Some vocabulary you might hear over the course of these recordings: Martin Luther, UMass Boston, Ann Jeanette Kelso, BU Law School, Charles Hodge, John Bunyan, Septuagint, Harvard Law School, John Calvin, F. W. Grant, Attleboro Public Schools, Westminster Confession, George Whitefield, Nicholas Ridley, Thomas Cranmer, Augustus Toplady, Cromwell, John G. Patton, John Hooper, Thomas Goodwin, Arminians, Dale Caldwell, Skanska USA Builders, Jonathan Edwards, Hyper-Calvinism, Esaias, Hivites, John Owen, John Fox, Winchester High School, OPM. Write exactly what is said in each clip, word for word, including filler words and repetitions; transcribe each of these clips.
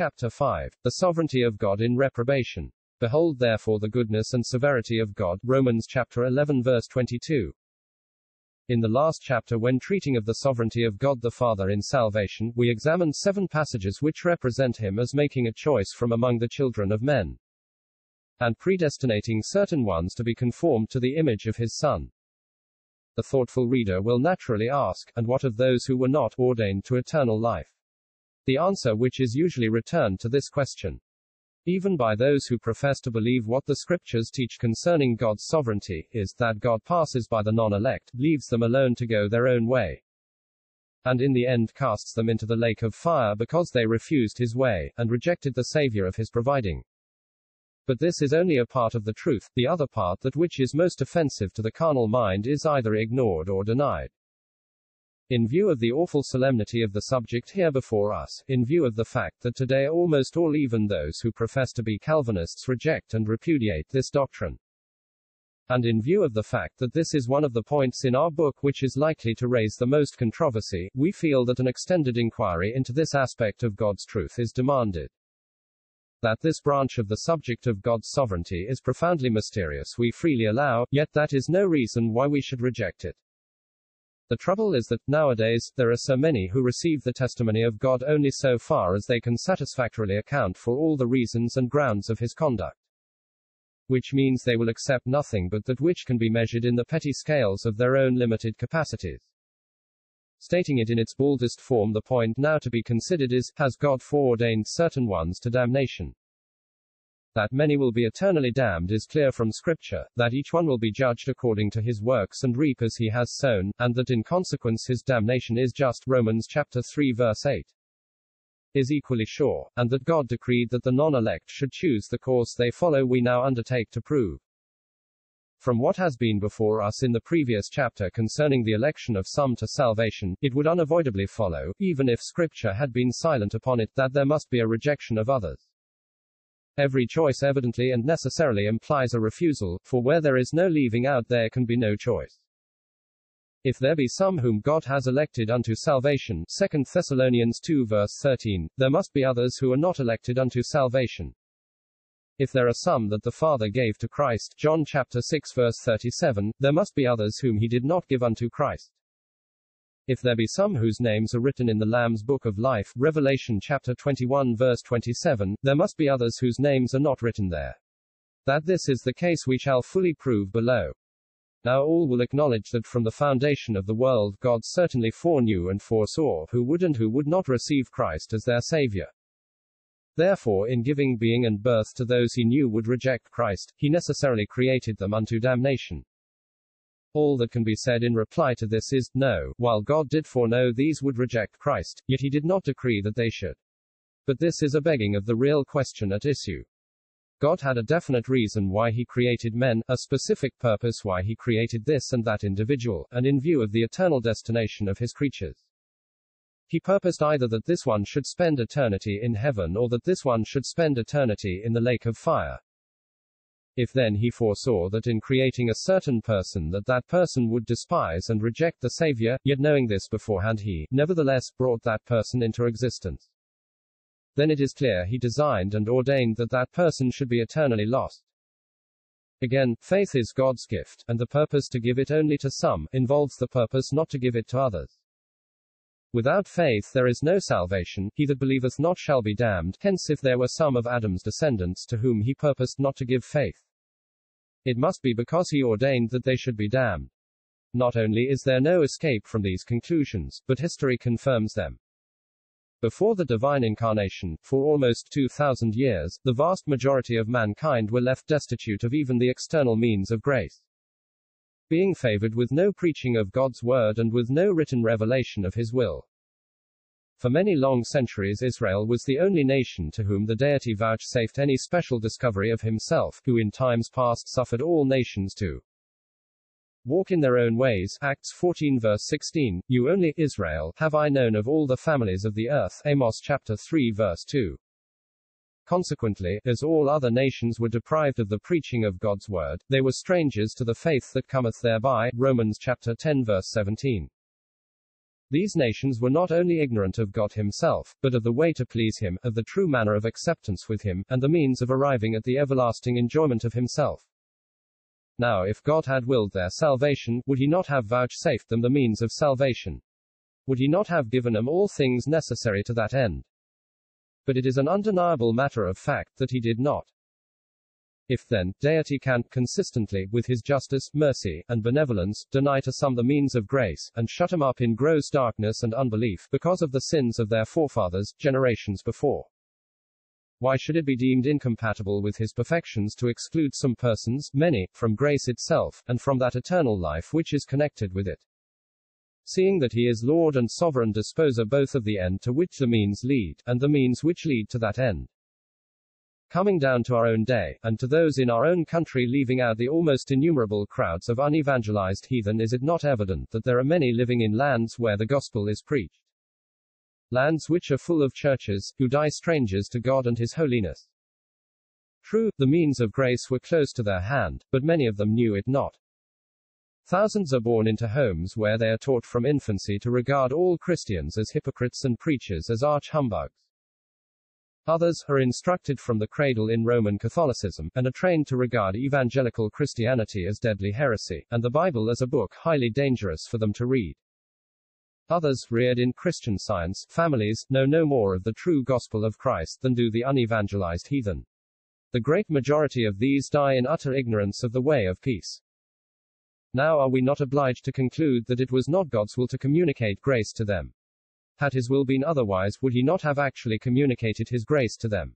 Chapter five, The Sovereignty of God in Reprobation. Behold therefore the goodness and severity of God, Romans chapter eleven verse twenty-two. In the last chapter, when treating of the sovereignty of God the Father in salvation, we examined seven passages which represent him as making a choice from among the children of men, and predestinating certain ones to be conformed to the image of his Son. The thoughtful reader will naturally ask, and what of those who were not ordained to eternal life? The answer which is usually returned to this question, even by those who profess to believe what the Scriptures teach concerning God's sovereignty, is that God passes by the non-elect, leaves them alone to go their own way, and in the end casts them into the lake of fire because they refused his way, and rejected the Savior of his providing. But this is only a part of the truth. The other part, that which is most offensive to the carnal mind, is either ignored or denied. In view of the awful solemnity of the subject here before us, in view of the fact that today almost all, even those who profess to be Calvinists, reject and repudiate this doctrine, and in view of the fact that this is one of the points in our book which is likely to raise the most controversy, we feel that an extended inquiry into this aspect of God's truth is demanded. That this branch of the subject of God's sovereignty is profoundly mysterious we freely allow, yet that is no reason why we should reject it. The trouble is that, nowadays, there are so many who receive the testimony of God only so far as they can satisfactorily account for all the reasons and grounds of his conduct, which means they will accept nothing but that which can be measured in the petty scales of their own limited capacities. Stating it in its baldest form, the point now to be considered is, has God foreordained certain ones to damnation? That many will be eternally damned is clear from Scripture, that each one will be judged according to his works and reap as he has sown, and that in consequence his damnation is just, Romans chapter three verse eight, is equally sure, and that God decreed that the non-elect should choose the course they follow we now undertake to prove. From what has been before us in the previous chapter concerning the election of some to salvation, it would unavoidably follow, even if Scripture had been silent upon it, that there must be a rejection of others. Every choice evidently and necessarily implies a refusal, for where there is no leaving out there can be no choice. If there be some whom God has elected unto salvation, Second Thessalonians two verse thirteen, there must be others who are not elected unto salvation. If there are some that the Father gave to Christ, John chapter six verse thirty-seven, there must be others whom he did not give unto Christ. If there be some whose names are written in the Lamb's Book of Life, Revelation chapter twenty-one verse twenty-seven, there must be others whose names are not written there. That this is the case we shall fully prove below. Now all will acknowledge that from the foundation of the world God certainly foreknew and foresaw who would and who would not receive Christ as their Savior. Therefore, in giving being and birth to those he knew would reject Christ, he necessarily created them unto damnation. All that can be said in reply to this is, no, while God did foreknow these would reject Christ, yet he did not decree that they should. But this is a begging of the real question at issue. God had a definite reason why he created men, a specific purpose why he created this and that individual, and in view of the eternal destination of his creatures, he purposed either that this one should spend eternity in heaven or that this one should spend eternity in the lake of fire. If then he foresaw that in creating a certain person that that person would despise and reject the Savior, yet knowing this beforehand he, nevertheless, brought that person into existence, then it is clear he designed and ordained that that person should be eternally lost. Again, faith is God's gift, and the purpose to give it only to some, involves the purpose not to give it to others. Without faith there is no salvation. He that believeth not shall be damned. Hence if there were some of Adam's descendants to whom he purposed not to give faith, it must be because he ordained that they should be damned. Not only is there no escape from these conclusions, but history confirms them. Before the divine incarnation, for almost two thousand years, the vast majority of mankind were left destitute of even the external means of grace, being favored with no preaching of God's word and with no written revelation of his will. For many long centuries Israel was the only nation to whom the deity vouchsafed any special discovery of himself, who in times past suffered all nations to walk in their own ways, Acts fourteen verse sixteen, you only, Israel, have I known of all the families of the earth, Amos chapter three verse two. Consequently, as all other nations were deprived of the preaching of God's word, they were strangers to the faith that cometh thereby, Romans chapter ten verse seventeen. These nations were not only ignorant of God himself, but of the way to please him, of the true manner of acceptance with him, and the means of arriving at the everlasting enjoyment of himself. Now if God had willed their salvation, would he not have vouchsafed them the means of salvation? Would he not have given them all things necessary to that end? But it is an undeniable matter of fact that he did not. If then, deity can, consistently, with his justice, mercy, and benevolence, deny to some the means of grace, and shut them up in gross darkness and unbelief, because of the sins of their forefathers, generations before, why should it be deemed incompatible with his perfections to exclude some persons, many, from grace itself, and from that eternal life which is connected with it? Seeing that he is Lord and sovereign disposer both of the end to which the means lead, and the means which lead to that end. Coming down to our own day, and to those in our own country, leaving out the almost innumerable crowds of unevangelized heathen, is it not evident that there are many living in lands where the gospel is preached? Lands which are full of churches, who die strangers to God and his holiness. True, the means of grace were close to their hand, but many of them knew it not. Thousands are born into homes where they are taught from infancy to regard all Christians as hypocrites and preachers as arch-humbugs. Others are instructed from the cradle in Roman Catholicism, and are trained to regard evangelical Christianity as deadly heresy, and the Bible as a book highly dangerous for them to read. Others, reared in Christian Science families, know no more of the true gospel of Christ than do the unevangelized heathen. The great majority of these die in utter ignorance of the way of peace. Now are we not obliged to conclude that it was not God's will to communicate grace to them? Had his will been otherwise, would he not have actually communicated his grace to them?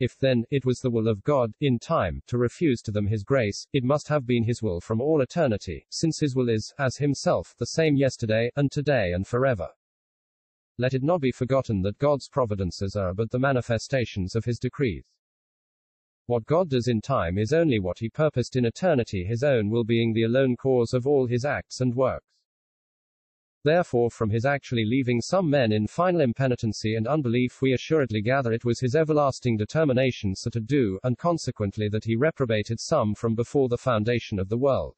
If, then, it was the will of God, in time, to refuse to them his grace, it must have been his will from all eternity, since his will is, as himself, the same yesterday, and today, and forever. Let it not be forgotten that God's providences are but the manifestations of his decrees. What God does in time is only what he purposed in eternity, his own will being the alone cause of all his acts and works. Therefore, from his actually leaving some men in final impenitency and unbelief, we assuredly gather it was his everlasting determination so to do, and consequently that he reprobated some from before the foundation of the world.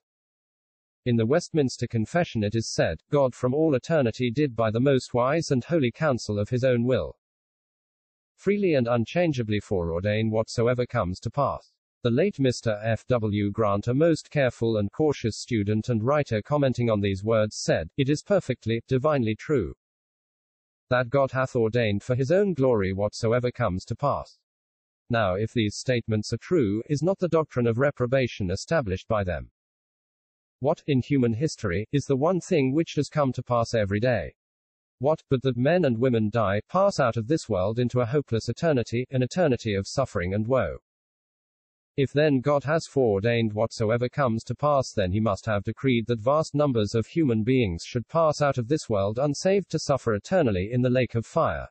In the Westminster Confession it is said, God from all eternity did by the most wise and holy counsel of his own will, freely and unchangeably foreordain whatsoever comes to pass. The late Mister F. W. Grant, a most careful and cautious student and writer, commenting on these words, said, "It is perfectly, divinely true, that God hath ordained for his own glory whatsoever comes to pass." Now if these statements are true, is not the doctrine of reprobation established by them? What, in human history, is the one thing which has come to pass every day? What, but that men and women die, pass out of this world into a hopeless eternity, an eternity of suffering and woe? If then God has foreordained whatsoever comes to pass, then he must have decreed that vast numbers of human beings should pass out of this world unsaved to suffer eternally in the lake of fire.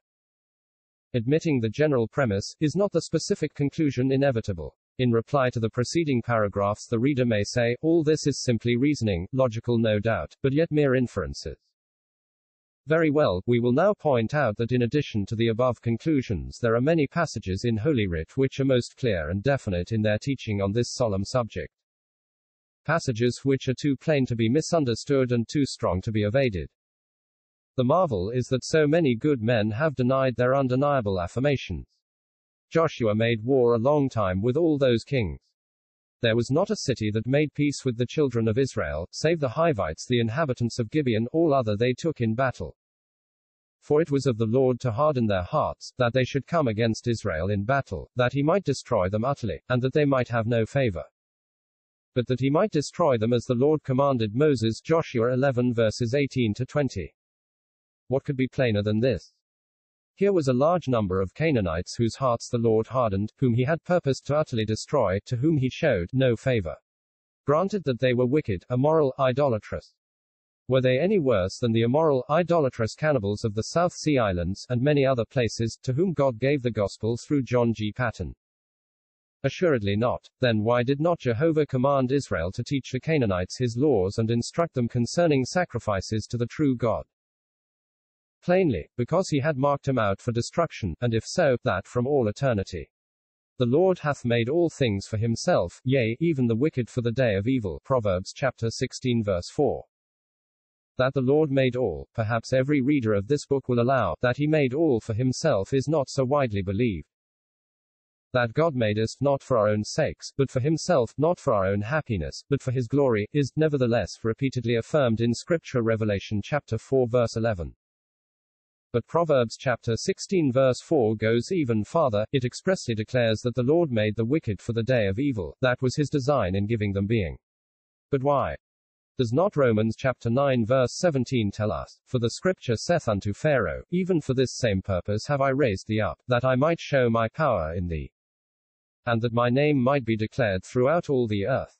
Admitting the general premise, is not the specific conclusion inevitable? In reply to the preceding paragraphs the reader may say, all this is simply reasoning, logical no doubt, but yet mere inferences. Very well, we will now point out that in addition to the above conclusions there are many passages in Holy Writ which are most clear and definite in their teaching on this solemn subject. Passages which are too plain to be misunderstood and too strong to be evaded. The marvel is that so many good men have denied their undeniable affirmations. Joshua made war a long time with all those kings. There was not a city that made peace with the children of Israel, save the Hivites, the inhabitants of Gibeon, all other they took in battle. For it was of the Lord to harden their hearts, that they should come against Israel in battle, that he might destroy them utterly, and that they might have no favor. But that he might destroy them as the Lord commanded Moses, Joshua eleven verses eighteen to twenty. What could be plainer than this? Here was a large number of Canaanites whose hearts the Lord hardened, whom he had purposed to utterly destroy, to whom he showed no favor. Granted that they were wicked, immoral, idolatrous. Were they any worse than the immoral, idolatrous cannibals of the South Sea Islands, and many other places, to whom God gave the gospel through John G. Patton? Assuredly not. Then why did not Jehovah command Israel to teach the Canaanites his laws and instruct them concerning sacrifices to the true God? Plainly, because he had marked him out for destruction, and if so, that from all eternity. The Lord hath made all things for himself, yea, even the wicked for the day of evil. Proverbs chapter sixteen verse four. That the Lord made all, perhaps every reader of this book will allow, that he made all for himself is not so widely believed. That God made us, not for our own sakes, but for himself, not for our own happiness, but for his glory, is, nevertheless, repeatedly affirmed in Scripture. Revelation chapter four verse eleven. But Proverbs chapter sixteen verse four goes even farther. It expressly declares that the Lord made the wicked for the day of evil, that was his design in giving them being. But why? Does not Romans chapter nine verse seventeen tell us, for the Scripture saith unto Pharaoh, even for this same purpose have I raised thee up, that I might show my power in thee, and that my name might be declared throughout all the earth.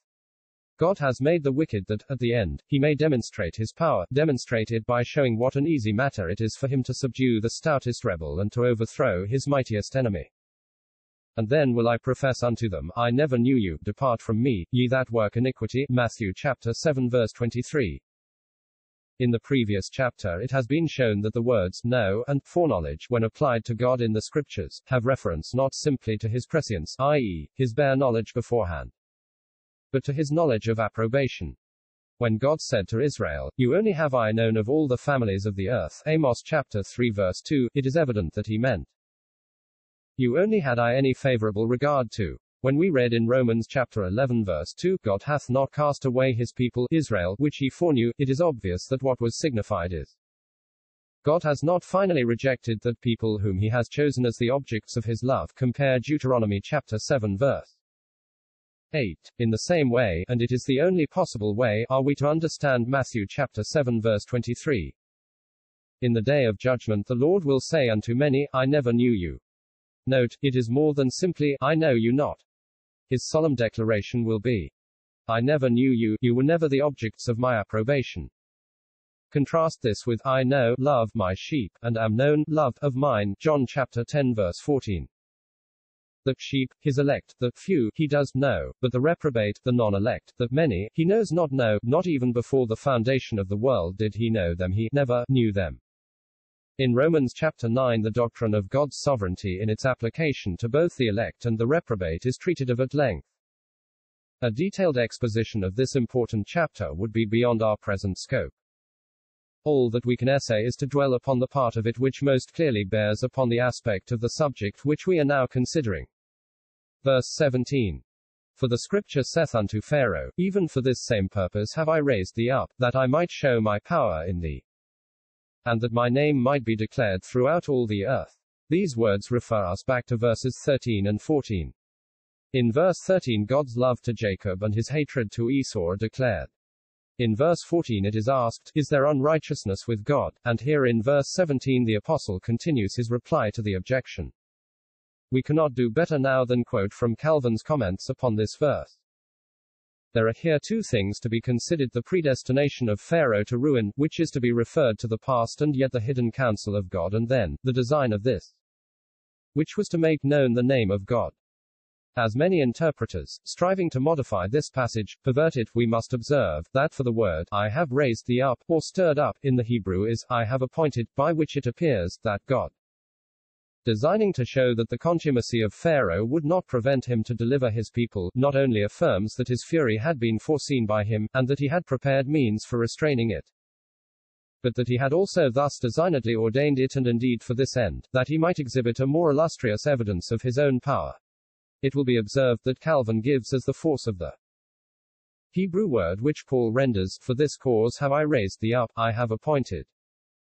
God has made the wicked that, at the end, he may demonstrate his power, demonstrate it by showing what an easy matter it is for him to subdue the stoutest rebel and to overthrow his mightiest enemy. And then will I profess unto them, I never knew you, depart from me, ye that work iniquity. Matthew chapter seven verse twenty-three. In the previous chapter it has been shown that the words know and foreknowledge, when applied to God in the Scriptures, have reference not simply to his prescience, that is, his bare knowledge beforehand, but to his knowledge of approbation. When God said to Israel, You only have I known of all the families of the earth, Amos chapter three verse two, it is evident that he meant, You only had I any favorable regard to. When we read in Romans chapter eleven verse two, God hath not cast away his people, Israel, which he foreknew, it is obvious that what was signified is, God has not finally rejected that people whom he has chosen as the objects of his love. Compare Deuteronomy chapter seven verse eight. In the same way, and it is the only possible way, are we to understand Matthew chapter seven verse twenty-three. In the day of judgment the Lord will say unto many, I never knew you. Note, it is more than simply, I know you not. His solemn declaration will be, I never knew you, you were never the objects of my approbation. Contrast this with, I know, love, my sheep, and am known, loved, of mine, John chapter ten verse fourteen. The sheep, his elect, the few, he does know, but the reprobate, the non-elect, the many, he knows not know, not even before the foundation of the world did he know them, he never knew them. In Romans chapter nine the doctrine of God's sovereignty in its application to both the elect and the reprobate is treated of at length. A detailed exposition of this important chapter would be beyond our present scope. All that we can essay is to dwell upon the part of it which most clearly bears upon the aspect of the subject which we are now considering. Verse seventeen. For the Scripture saith unto Pharaoh, Even for this same purpose have I raised thee up, that I might show my power in thee, and that my name might be declared throughout all the earth. These words refer us back to verses thirteen and fourteen. In verse thirteen God's love to Jacob and his hatred to Esau are declared. In verse fourteen it is asked, Is there unrighteousness with God? And here in verse seventeen the apostle continues his reply to the objection. We cannot do better now than quote from Calvin's comments upon this verse. There are here two things to be considered: the predestination of Pharaoh to ruin, which is to be referred to the past and yet the hidden counsel of God, and then, the design of this, which was to make known the name of God. As many interpreters, striving to modify this passage, pervert it, we must observe, that for the word, I have raised thee up, or stirred up, in the Hebrew is, I have appointed, by which it appears, that God, designing to show that the contumacy of Pharaoh would not prevent him to deliver his people, not only affirms that his fury had been foreseen by him, and that he had prepared means for restraining it, but that he had also thus designedly ordained it, and indeed for this end, that he might exhibit a more illustrious evidence of his own power. It will be observed that Calvin gives as the force of the Hebrew word which Paul renders, For this cause have I raised thee up, I have appointed.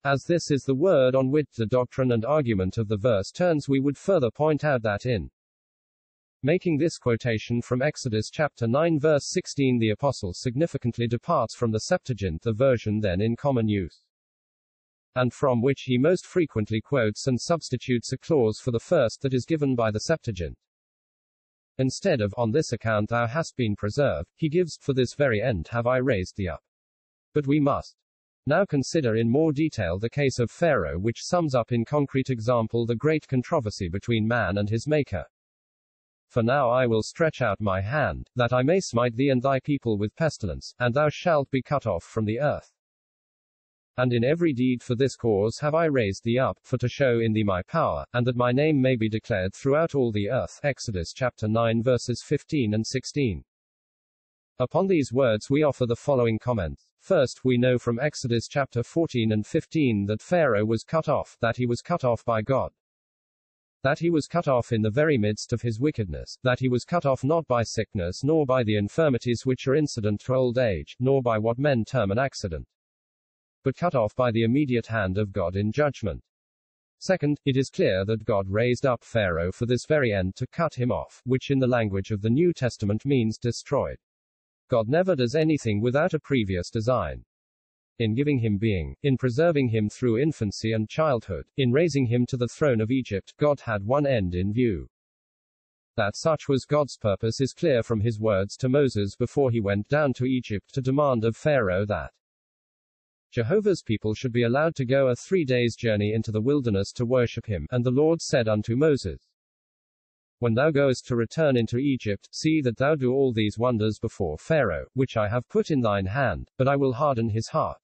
As this is the word on which the doctrine and argument of the verse turns, we would further point out that in making this quotation from Exodus chapter nine verse sixteen, the apostle significantly departs from the Septuagint, the version then in common use, and from which he most frequently quotes, and substitutes a clause for the first that is given by the Septuagint. Instead of, On this account thou hast been preserved, he gives, For this very end have I raised thee up. But we must now consider in more detail the case of Pharaoh, which sums up in concrete example the great controversy between man and his maker. For now I will stretch out my hand, that I may smite thee and thy people with pestilence, and thou shalt be cut off from the earth. And in every deed for this cause have I raised thee up, for to show in thee my power, and that my name may be declared throughout all the earth. Exodus chapter nine verses fifteen and sixteen. Upon these words we offer the following comments. First, we know from Exodus chapter fourteen and fifteen that Pharaoh was cut off, that he was cut off by God. That he was cut off in the very midst of his wickedness, that he was cut off not by sickness nor by the infirmities which are incident to old age, nor by what men term an accident, but cut off by the immediate hand of God in judgment. Second, it is clear that God raised up Pharaoh for this very end, to cut him off, which in the language of the New Testament means destroyed. God never does anything without a previous design. In giving him being, in preserving him through infancy and childhood, in raising him to the throne of Egypt, God had one end in view. That such was God's purpose is clear from his words to Moses before he went down to Egypt to demand of Pharaoh that Jehovah's people should be allowed to go a three days' journey into the wilderness to worship him, and the Lord said unto Moses, When thou goest to return into Egypt, see that thou do all these wonders before Pharaoh, which I have put in thine hand, but I will harden his heart,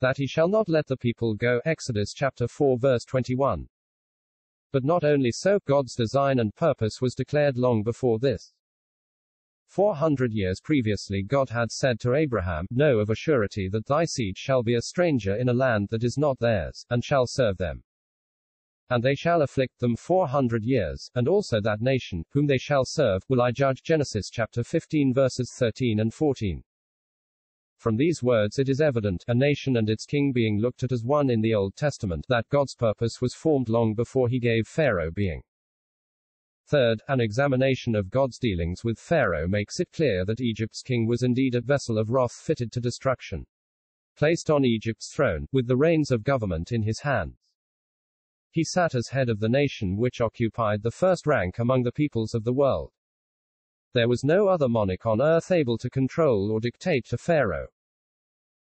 that he shall not let the people go. Exodus chapter four verse twenty-one. But not only so, God's design and purpose was declared long before this. Four hundred years previously God had said to Abraham, Know of a surety that thy seed shall be a stranger in a land that is not theirs, and shall serve them. And they shall afflict them four hundred years, and also that nation, whom they shall serve, will I judge. Genesis chapter fifteen verses thirteen and fourteen. From these words it is evident, a nation and its king being looked at as one in the Old Testament, that God's purpose was formed long before he gave Pharaoh being. Third, an examination of God's dealings with Pharaoh makes it clear that Egypt's king was indeed a vessel of wrath fitted to destruction, placed on Egypt's throne, with the reins of government in his hands. He sat as head of the nation which occupied the first rank among the peoples of the world. There was no other monarch on earth able to control or dictate to Pharaoh.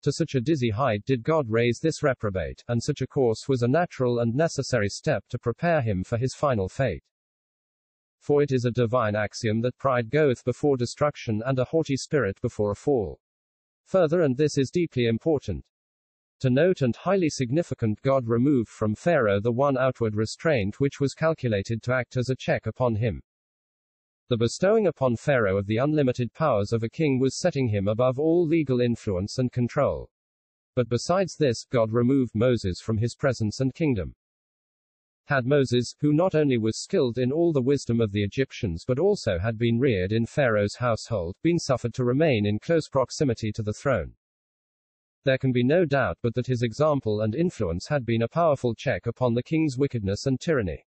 To such a dizzy height did God raise this reprobate, and such a course was a natural and necessary step to prepare him for his final fate. For it is a divine axiom that pride goeth before destruction, and a haughty spirit before a fall. Further, and this is deeply important to note and highly significant, God removed from Pharaoh the one outward restraint which was calculated to act as a check upon him. The bestowing upon Pharaoh of the unlimited powers of a king was setting him above all legal influence and control. But besides this, God removed Moses from his presence and kingdom. Had Moses, who not only was skilled in all the wisdom of the Egyptians but also had been reared in Pharaoh's household, been suffered to remain in close proximity to the throne, there can be no doubt but that his example and influence had been a powerful check upon the king's wickedness and tyranny.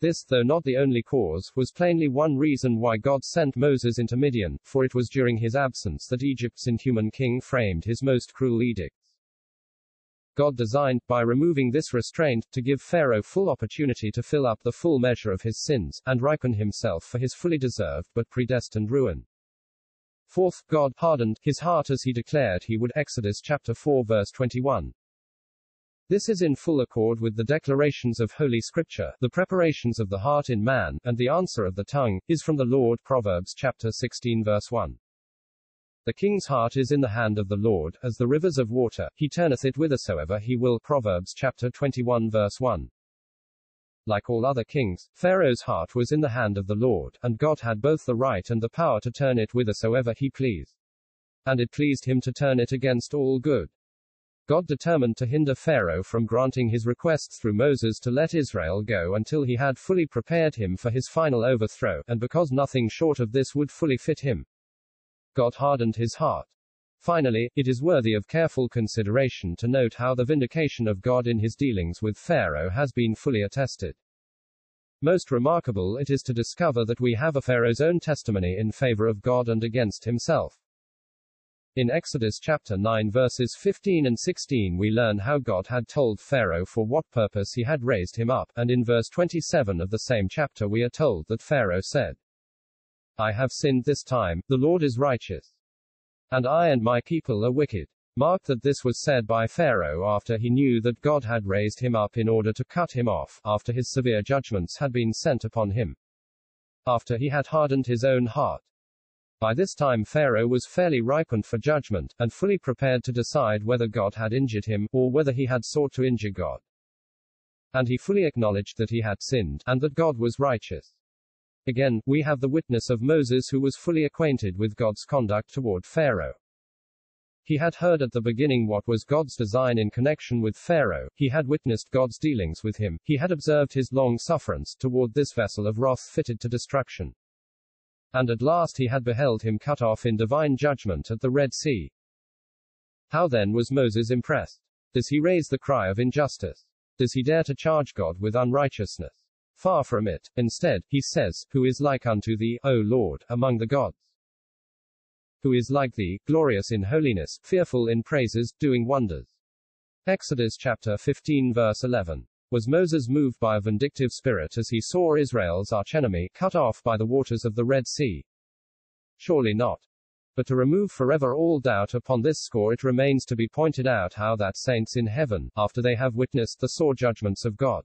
This, though not the only cause, was plainly one reason why God sent Moses into Midian, for it was during his absence that Egypt's inhuman king framed his most cruel edicts. God designed, by removing this restraint, to give Pharaoh full opportunity to fill up the full measure of his sins, and ripen himself for his fully deserved but predestined ruin. Fourth, God hardened his heart as he declared he would. Exodus chapter four verse twenty-one. This is in full accord with the declarations of Holy Scripture. The preparations of the heart in man, and the answer of the tongue, is from the Lord. Proverbs chapter sixteen verse one. The king's heart is in the hand of the Lord, as the rivers of water, he turneth it whithersoever he will. Proverbs chapter twenty-one verse one. Like all other kings, Pharaoh's heart was in the hand of the Lord, and God had both the right and the power to turn it whithersoever he pleased. And it pleased him to turn it against all good. God determined to hinder Pharaoh from granting his request through Moses to let Israel go until he had fully prepared him for his final overthrow, and because nothing short of this would fully fit him, God hardened his heart. Finally, it is worthy of careful consideration to note how the vindication of God in his dealings with Pharaoh has been fully attested. Most remarkable it is to discover that we have a Pharaoh's own testimony in favor of God and against himself. In Exodus chapter nine verses fifteen and sixteen we learn how God had told Pharaoh for what purpose he had raised him up, and in verse twenty-seven of the same chapter we are told that Pharaoh said, I have sinned this time, the Lord is righteous, and I and my people are wicked. Mark that this was said by Pharaoh after he knew that God had raised him up in order to cut him off, after his severe judgments had been sent upon him, after he had hardened his own heart. By this time Pharaoh was fairly ripened for judgment, and fully prepared to decide whether God had injured him, or whether he had sought to injure God. And he fully acknowledged that he had sinned, and that God was righteous. Again, we have the witness of Moses, who was fully acquainted with God's conduct toward Pharaoh. He had heard at the beginning what was God's design in connection with Pharaoh, he had witnessed God's dealings with him, he had observed his long sufferance toward this vessel of wrath fitted to destruction. And at last he had beheld him cut off in divine judgment at the Red Sea. How then was Moses impressed? Does he raise the cry of injustice? Does he dare to charge God with unrighteousness? Far from it. Instead, he says, "Who is like unto thee, O Lord, among the gods? Who is like thee, glorious in holiness, fearful in praises, doing wonders?" Exodus chapter fifteen verse eleven. Was Moses moved by a vindictive spirit as he saw Israel's archenemy cut off by the waters of the Red Sea? Surely not. But to remove forever all doubt upon this score, it remains to be pointed out how that saints in heaven, after they have witnessed the sore judgments of God,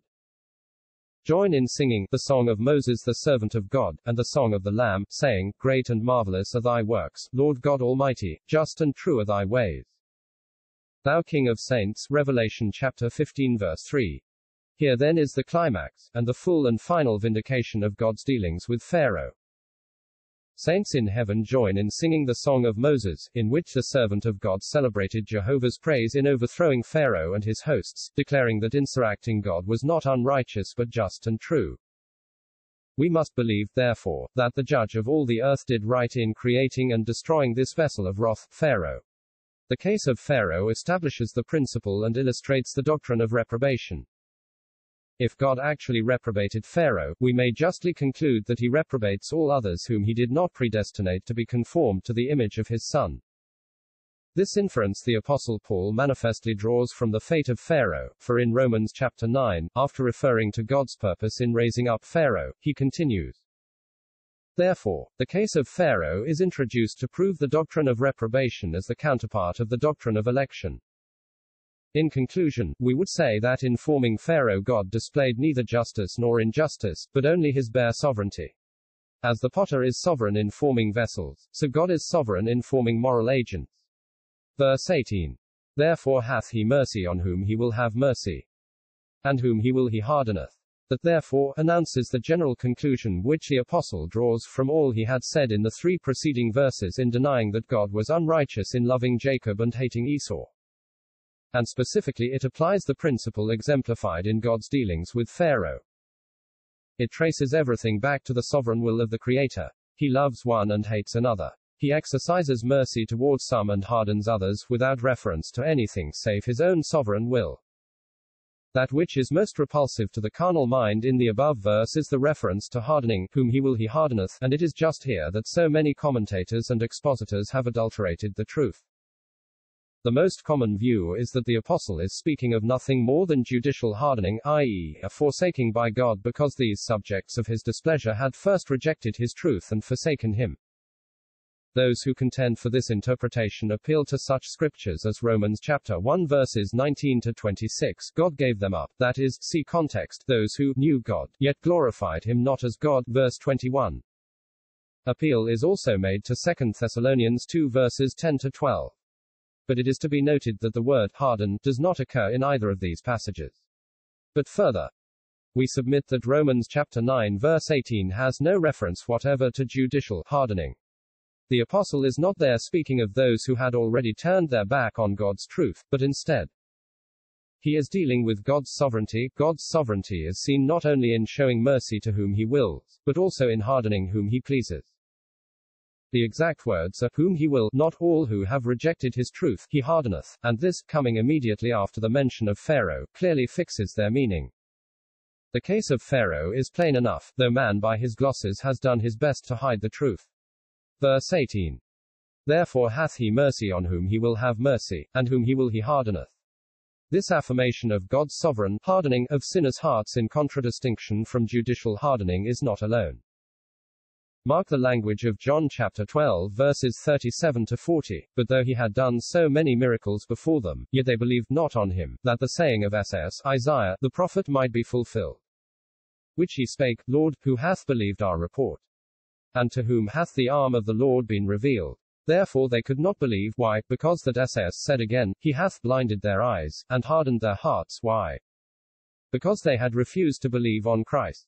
join in singing the song of Moses the servant of God, and the song of the Lamb, saying, "Great and marvelous are thy works, Lord God Almighty, just and true are thy ways, thou King of saints." Revelation chapter fifteen verse three. Here then is the climax, and the full and final vindication of God's dealings with Pharaoh. Saints in heaven join in singing the song of Moses, in which the servant of God celebrated Jehovah's praise in overthrowing Pharaoh and his hosts, declaring that insurrecting God was not unrighteous but just and true. We must believe, therefore, that the Judge of all the earth did right in creating and destroying this vessel of wrath, Pharaoh. The case of Pharaoh establishes the principle and illustrates the doctrine of reprobation. If God actually reprobated Pharaoh, we may justly conclude that he reprobates all others whom he did not predestinate to be conformed to the image of his Son. This inference the Apostle Paul manifestly draws from the fate of Pharaoh, for in Romans chapter nine, after referring to God's purpose in raising up Pharaoh, he continues, "Therefore, the case of Pharaoh is introduced to prove the doctrine of reprobation as the counterpart of the doctrine of election." In conclusion, we would say that in forming Pharaoh, God displayed neither justice nor injustice, but only his bare sovereignty. As the potter is sovereign in forming vessels, so God is sovereign in forming moral agents. Verse eighteen. "Therefore hath he mercy on whom he will have mercy, and whom he will he hardeneth." That therefore announces the general conclusion which the Apostle draws from all he had said in the three preceding verses in denying that God was unrighteous in loving Jacob and hating Esau. And specifically it applies the principle exemplified in God's dealings with Pharaoh. It traces everything back to the sovereign will of the Creator. He loves one and hates another. He exercises mercy towards some and hardens others without reference to anything save his own sovereign will. That which is most repulsive to the carnal mind in the above verse is the reference to hardening, "whom he will he hardeneth," and it is just here that so many commentators and expositors have adulterated the truth. The most common view is that the Apostle is speaking of nothing more than judicial hardening, that is, a forsaking by God because these subjects of his displeasure had first rejected his truth and forsaken him. Those who contend for this interpretation appeal to such scriptures as Romans chapter one verses nineteen to twenty-six, "God gave them up," that is, see context, "those who knew God, yet glorified him not as God," verse twenty-one. Appeal is also made to Second Thessalonians two verses ten to twelve. But it is to be noted that the word "harden" does not occur in either of these passages. But further, we submit that Romans chapter nine verse eighteen has no reference whatever to judicial hardening. The Apostle is not there speaking of those who had already turned their back on God's truth, but instead, he is dealing with God's sovereignty. God's sovereignty is seen not only in showing mercy to whom he wills, but also in hardening whom he pleases. The exact words are, "whom he will, not all who have rejected his truth, he hardeneth," and this, coming immediately after the mention of Pharaoh, clearly fixes their meaning. The case of Pharaoh is plain enough, though man by his glosses has done his best to hide the truth. Verse eighteen. "Therefore hath he mercy on whom he will have mercy, and whom he will he hardeneth." This affirmation of God's sovereign hardening of sinners' hearts in contradistinction from judicial hardening is not alone. Mark the language of John chapter twelve verses thirty-seven to forty, "But though he had done so many miracles before them, yet they believed not on him, that the saying of Esaias, the prophet, might be fulfilled. Which he spake, Lord, who hath believed our report? And to whom hath the arm of the Lord been revealed?" Therefore they could not believe. Why? Because that Esaias said again, "He hath blinded their eyes, and hardened their hearts." Why? Because they had refused to believe on Christ.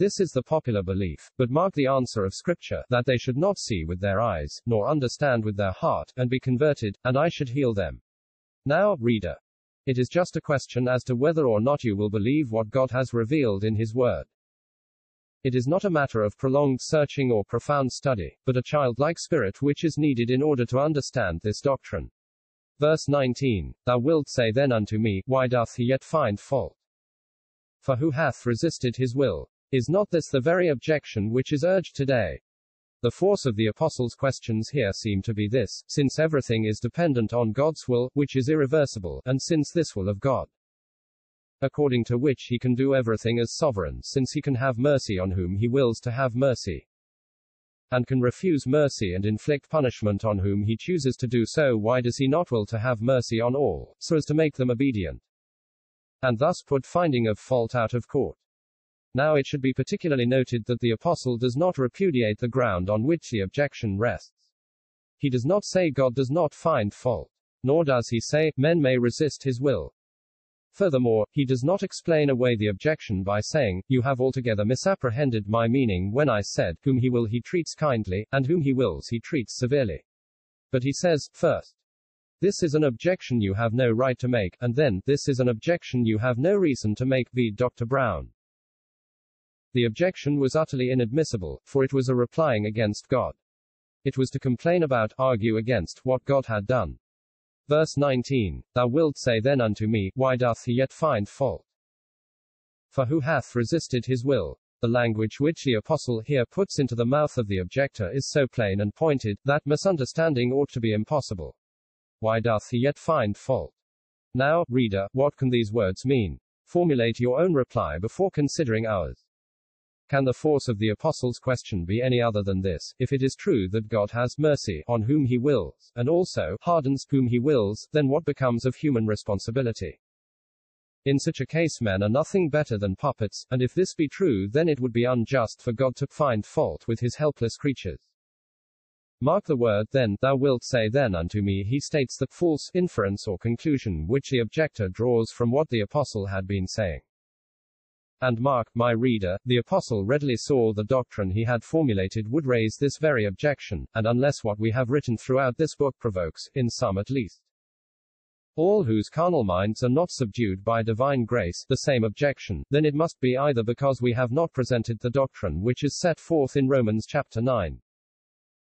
This is the popular belief, but mark the answer of Scripture, that they should not see with their eyes, nor understand with their heart, and be converted, and I should heal them. Now, reader, it is just a question as to whether or not you will believe what God has revealed in His Word. It is not a matter of prolonged searching or profound study, but a childlike spirit which is needed in order to understand this doctrine. Verse nineteen, Thou wilt say then unto me, Why doth he yet find fault? For who hath resisted his will? Is not this the very objection which is urged today? The force of the apostles' questions here seem to be this, since everything is dependent on God's will, which is irreversible, and since this will of God, according to which he can do everything as sovereign, since he can have mercy on whom he wills to have mercy, and can refuse mercy and inflict punishment on whom he chooses to do so, why does he not will to have mercy on all, so as to make them obedient, and thus put finding of fault out of court? Now it should be particularly noted that the apostle does not repudiate the ground on which the objection rests. He does not say God does not find fault, nor does he say men may resist his will. Furthermore, he does not explain away the objection by saying, You have altogether misapprehended my meaning when I said, Whom he will he treats kindly, and whom he wills he treats severely. But he says, first, this is an objection you have no right to make, and then, this is an objection you have no reason to make. Read Doctor Brown. The objection was utterly inadmissible, for it was a replying against God. It was to complain about, argue against, what God had done. Verse nineteen, Thou wilt say then unto me, Why doth he yet find fault? For who hath resisted his will? The language which the apostle here puts into the mouth of the objector is so plain and pointed, that misunderstanding ought to be impossible. Why doth he yet find fault? Now, reader, what can these words mean? Formulate your own reply before considering ours. Can the force of the apostle's question be any other than this? If it is true that God has mercy on whom he wills, and also hardens whom he wills, then what becomes of human responsibility? In such a case men are nothing better than puppets, and if this be true then it would be unjust for God to find fault with his helpless creatures. Mark the word then, Thou wilt say then unto me. He states the false inference or conclusion which the objector draws from what the apostle had been saying. And mark, my reader, the apostle readily saw the doctrine he had formulated would raise this very objection, and unless what we have written throughout this book provokes, in some at least, all whose carnal minds are not subdued by divine grace, the same objection, then it must be either because we have not presented the doctrine which is set forth in Romans chapter nine,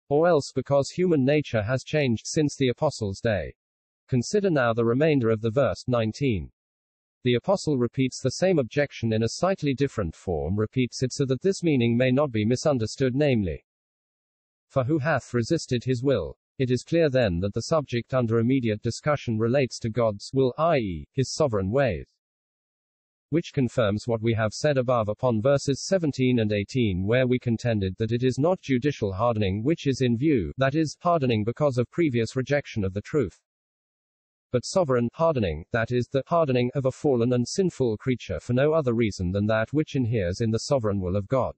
or else because human nature has changed since the apostle's day. Consider now the remainder of the verse nineteen. The apostle repeats the same objection in a slightly different form, repeats it so that this meaning may not be misunderstood, namely, for who hath resisted his will? It is clear then that the subject under immediate discussion relates to God's will, that is, his sovereign ways, which confirms what we have said above upon verses seventeen and eighteen, where we contended that it is not judicial hardening which is in view, that is, hardening because of previous rejection of the truth, but sovereign hardening, that is, the hardening of a fallen and sinful creature for no other reason than that which inheres in the sovereign will of God.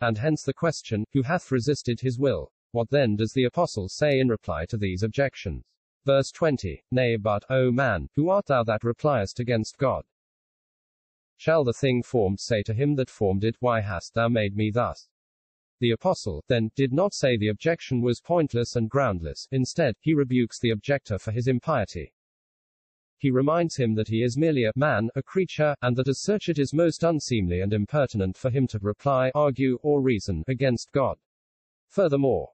And hence the question, who hath resisted his will? What then does the apostle say in reply to these objections? Verse twenty, Nay, but, O man, who art thou that repliest against God? Shall the thing formed say to him that formed it, Why hast thou made me thus? The apostle, then, did not say the objection was pointless and groundless. Instead, he rebukes the objector for his impiety. He reminds him that he is merely a man, a creature, and that as such it is most unseemly and impertinent for him to reply, argue, or reason against God. Furthermore,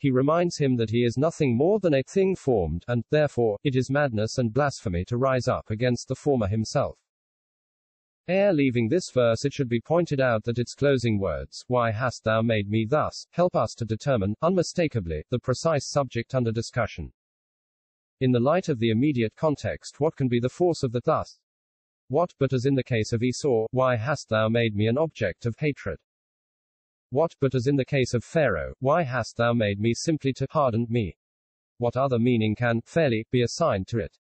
he reminds him that he is nothing more than a thing formed, and, therefore, it is madness and blasphemy to rise up against the former himself. Ere leaving this verse it should be pointed out that its closing words, Why hast thou made me thus, help us to determine, unmistakably, the precise subject under discussion. In the light of the immediate context, what can be the force of the thus? What, but as in the case of Esau, why hast thou made me an object of hatred? What, but as in the case of Pharaoh, why hast thou made me simply to harden me? What other meaning can, fairly, be assigned to it?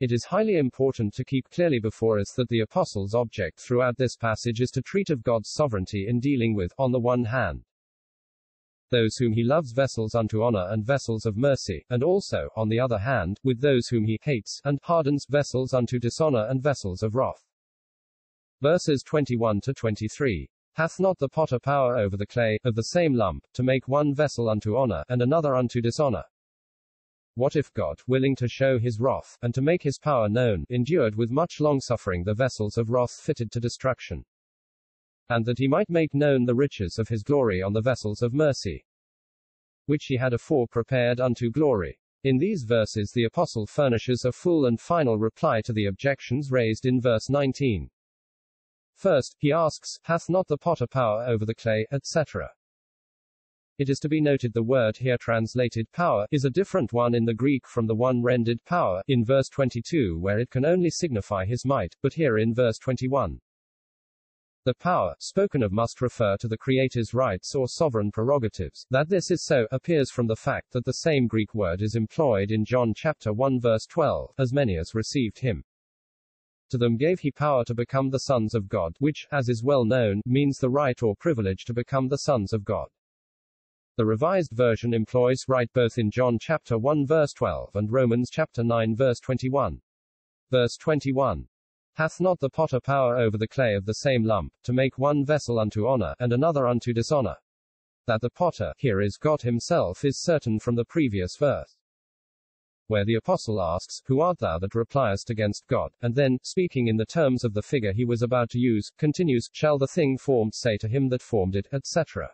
It is highly important to keep clearly before us that the apostle's object throughout this passage is to treat of God's sovereignty in dealing with, on the one hand, those whom he loves, vessels unto honor and vessels of mercy, and also, on the other hand, with those whom he hates and hardens, vessels unto dishonor and vessels of wrath. Verses twenty-one to twenty-three. Hath not the potter power over the clay, of the same lump, to make one vessel unto honor, and another unto dishonor? What if God, willing to show his wrath, and to make his power known, endured with much longsuffering the vessels of wrath fitted to destruction? And that he might make known the riches of his glory on the vessels of mercy, which he had afore prepared unto glory. In these verses the apostle furnishes a full and final reply to the objections raised in verse nineteen. First, he asks, hath not the potter power over the clay, et cetera. It is to be noted the word here translated power is a different one in the Greek from the one rendered power in verse twenty-two, where it can only signify his might, but here in verse twenty-one. The power spoken of must refer to the Creator's rights or sovereign prerogatives. That this is so appears from the fact that the same Greek word is employed in John chapter one verse twelve, as many as received him. To them gave he power to become the sons of God, which, as is well known, means the right or privilege to become the sons of God. The Revised Version employs right both in John chapter one verse twelve and Romans chapter nine verse twenty-one. Verse twenty-one. Hath not the potter power over the clay of the same lump, to make one vessel unto honor, and another unto dishonor? That the potter, here is God himself, is certain from the previous verse, where the apostle asks, who art thou that repliest against God? And then, speaking in the terms of the figure he was about to use, continues, shall the thing formed say to him that formed it, et cetera.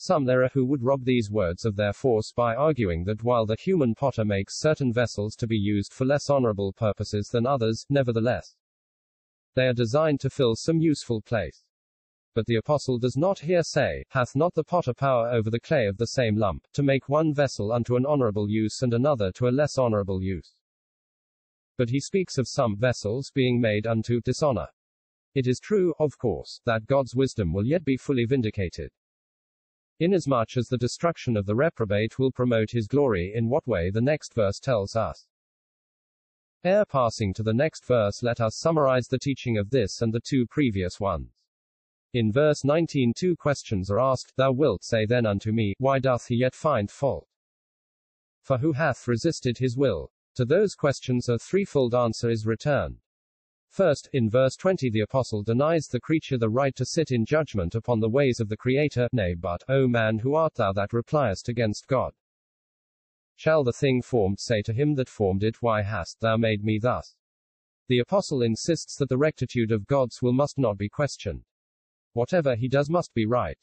Some there are who would rob these words of their force by arguing that while the human potter makes certain vessels to be used for less honorable purposes than others, nevertheless, they are designed to fill some useful place. But the apostle does not here say, hath not the potter power over the clay of the same lump, to make one vessel unto an honorable use and another to a less honorable use. But he speaks of some vessels being made unto dishonor. It is true, of course, that God's wisdom will yet be fully vindicated, inasmuch as the destruction of the reprobate will promote his glory, in what way the next verse tells us. Ere passing to the next verse, let us summarize the teaching of this and the two previous ones. In verse nineteen two questions are asked, thou wilt say then unto me, why doth he yet find fault? For who hath resisted his will? To those questions a threefold answer is returned. First, in verse twenty the apostle denies the creature the right to sit in judgment upon the ways of the Creator. Nay, but, O man, who art thou that repliest against God? Shall the thing formed say to him that formed it, why hast thou made me thus? The apostle insists that the rectitude of God's will must not be questioned. Whatever he does must be right.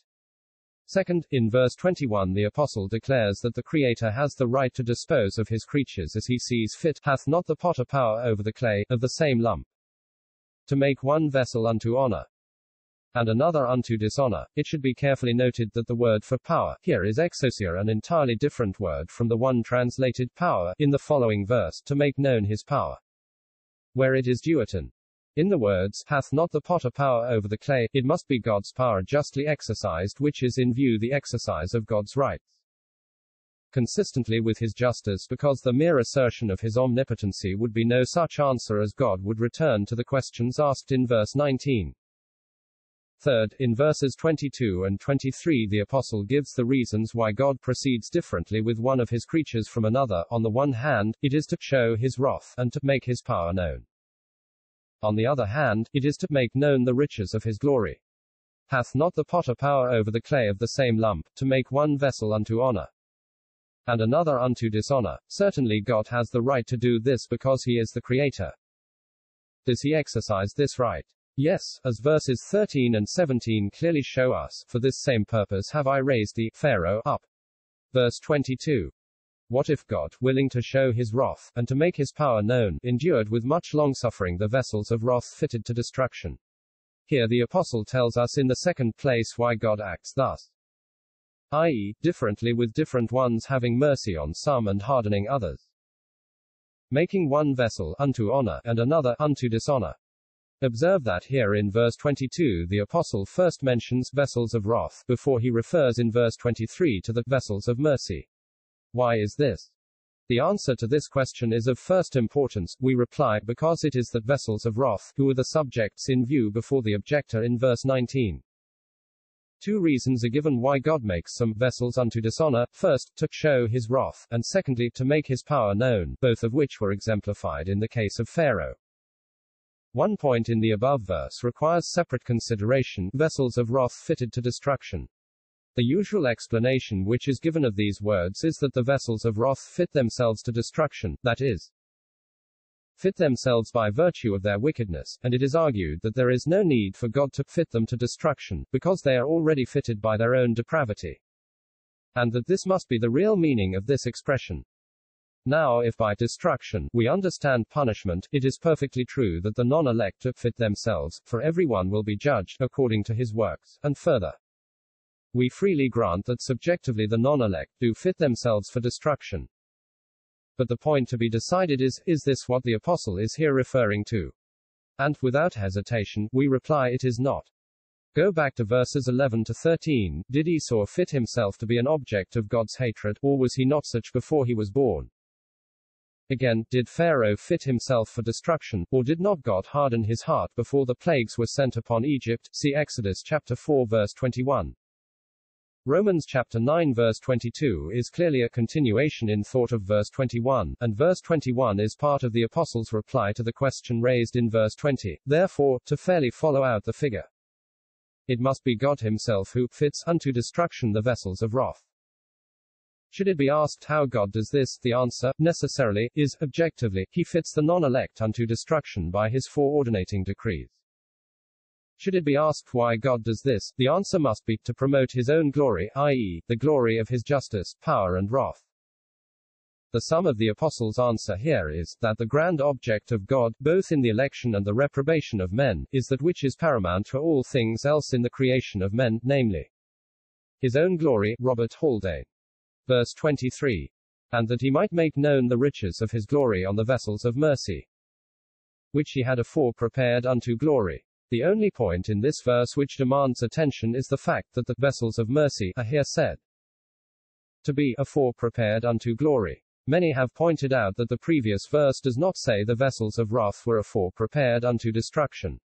Second, in verse twenty-one the apostle declares that the Creator has the right to dispose of his creatures as he sees fit. Hath not the potter power over the clay, of the same lump, to make one vessel unto honor, and another unto dishonor? It should be carefully noted that the word for power here is exousia, an entirely different word from the one translated power in the following verse, to make known his power, where it is duaton. In the words, hath not the potter power over the clay, it must be God's power justly exercised, which is in view the exercise of God's rights, consistently with his justice, because the mere assertion of his omnipotency would be no such answer, as God would return to the questions asked in verse nineteen. Third, in verses twenty-two and twenty-three the apostle gives the reasons why God proceeds differently with one of his creatures from another. On the one hand, it is to show his wrath, and to make his power known. On the other hand, it is to make known the riches of his glory. Hath not the potter power over the clay of the same lump, to make one vessel unto honor, and another unto dishonor? Certainly God has the right to do this because he is the Creator. Does he exercise this right? Yes, as verses thirteen and seventeen clearly show us. For this same purpose have I raised thee, Pharaoh, up. Verse twenty-two. What if God, willing to show his wrath, and to make his power known, endured with much longsuffering the vessels of wrath fitted to destruction? Here the apostle tells us in the second place why God acts thus, that is, differently with different ones, having mercy on some and hardening others, making one vessel unto honor, and another unto dishonor. Observe that here in verse twenty-two the apostle first mentions vessels of wrath, before he refers in verse twenty-three to the vessels of mercy. Why is this? The answer to this question is of first importance, we reply, because it is that vessels of wrath, who are the subjects in view before the objector in verse nineteen. Two reasons are given why God makes some vessels unto dishonor: first, to show his wrath, and secondly, to make his power known, both of which were exemplified in the case of Pharaoh. One point in the above verse requires separate consideration: vessels of wrath fitted to destruction. The usual explanation which is given of these words is that the vessels of wrath fit themselves to destruction, that is, fit themselves by virtue of their wickedness, and it is argued that there is no need for God to fit them to destruction, because they are already fitted by their own depravity, and that this must be the real meaning of this expression. Now, if by destruction we understand punishment, it is perfectly true that the non-elect fit themselves, for everyone will be judged according to his works, and further, we freely grant that subjectively the non-elect do fit themselves for destruction. But the point to be decided is, is this what the apostle is here referring to? And, without hesitation, we reply it is not. Go back to verses eleven to thirteen, did Esau fit himself to be an object of God's hatred, or was he not such before he was born? Again, did Pharaoh fit himself for destruction, or did not God harden his heart before the plagues were sent upon Egypt? See Exodus chapter four verse twenty-one. Romans chapter nine verse twenty-two is clearly a continuation in thought of verse twenty-one, and verse twenty-one is part of the apostle's reply to the question raised in verse twenty. Therefore, to fairly follow out the figure, it must be God himself who fits unto destruction the vessels of wrath. Should it be asked how God does this, the answer, necessarily, is, objectively, he fits the non-elect unto destruction by his foreordinating decrees. Should it be asked why God does this, the answer must be, to promote his own glory, that is, the glory of his justice, power and wrath. The sum of the apostle's answer here is, that the grand object of God, both in the election and the reprobation of men, is that which is paramount to all things else in the creation of men, namely, his own glory. Robert Haldane. Verse twenty-three. And that he might make known the riches of his glory on the vessels of mercy, which he had afore prepared unto glory. The only point in this verse which demands attention is the fact that the vessels of mercy are here said to be afore prepared unto glory. Many have pointed out that the previous verse does not say the vessels of wrath were afore prepared unto destruction,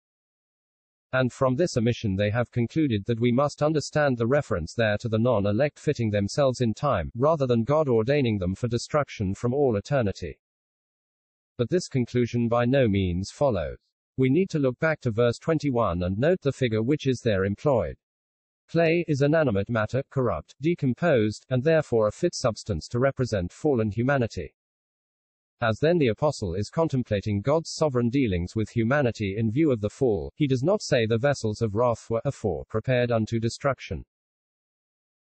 and from this omission they have concluded that we must understand the reference there to the non-elect fitting themselves in time, rather than God ordaining them for destruction from all eternity. But this conclusion by no means follows. We need to look back to verse twenty-one and note the figure which is there employed. Clay is inanimate matter, corrupt, decomposed, and therefore a fit substance to represent fallen humanity. As then the apostle is contemplating God's sovereign dealings with humanity in view of the fall, he does not say the vessels of wrath were afore prepared unto destruction,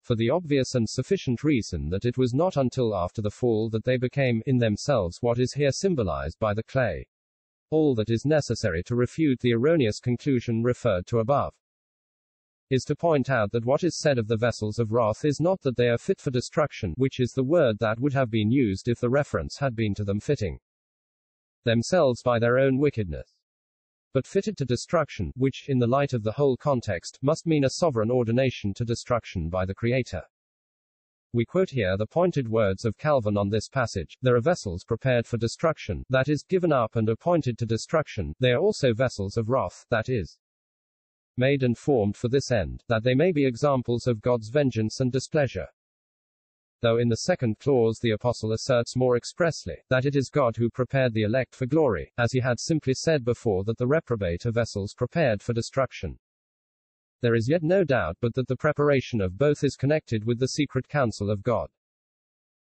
for the obvious and sufficient reason that it was not until after the fall that they became, in themselves, what is here symbolized by the clay. All that is necessary to refute the erroneous conclusion referred to above is to point out that what is said of the vessels of wrath is not that they are fit for destruction, which is the word that would have been used if the reference had been to them fitting themselves by their own wickedness, but fitted to destruction, which, in the light of the whole context, must mean a sovereign ordination to destruction by the Creator. We quote here the pointed words of Calvin on this passage: there are vessels prepared for destruction, that is, given up and appointed to destruction; they are also vessels of wrath, that is, made and formed for this end, that they may be examples of God's vengeance and displeasure. Though in the second clause the apostle asserts more expressly, that it is God who prepared the elect for glory, as he had simply said before that the reprobate are vessels prepared for destruction. There is yet no doubt but that the preparation of both is connected with the secret counsel of God.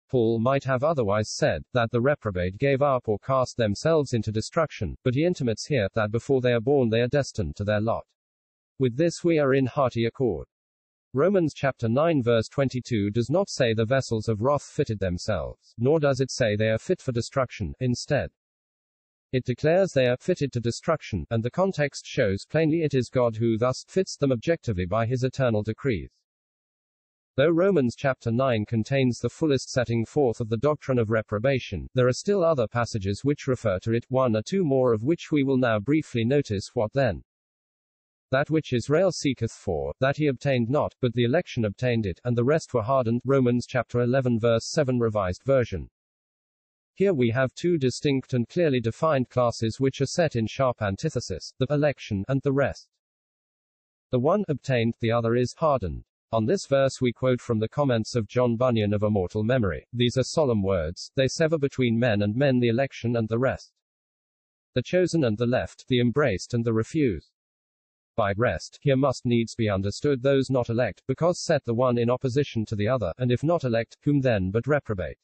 Paul might have otherwise said, that the reprobate gave up or cast themselves into destruction, but he intimates here, that before they are born they are destined to their lot. With this we are in hearty accord. Romans chapter nine verse twenty-two does not say the vessels of wrath fitted themselves, nor does it say they are fit for destruction. Instead, it declares they are fitted to destruction, and the context shows plainly it is God who thus fits them objectively by his eternal decrees. Though Romans chapter nine contains the fullest setting forth of the doctrine of reprobation, there are still other passages which refer to it, one or two more of which we will now briefly notice. What then? That which Israel seeketh for, that he obtained not, but the election obtained it, and the rest were hardened. Romans chapter eleven verse seven, Revised Version. Here we have two distinct and clearly defined classes which are set in sharp antithesis: the election and the rest. The one obtained, the other is hardened. On this verse we quote from the comments of John Bunyan of immortal memory. These are solemn words, they sever between men and men the election and the rest. the chosen and the left, the embraced and the refused. By rest, here must needs be understood those not elect, because set the one in opposition to the other, and if not elect, whom then but reprobate.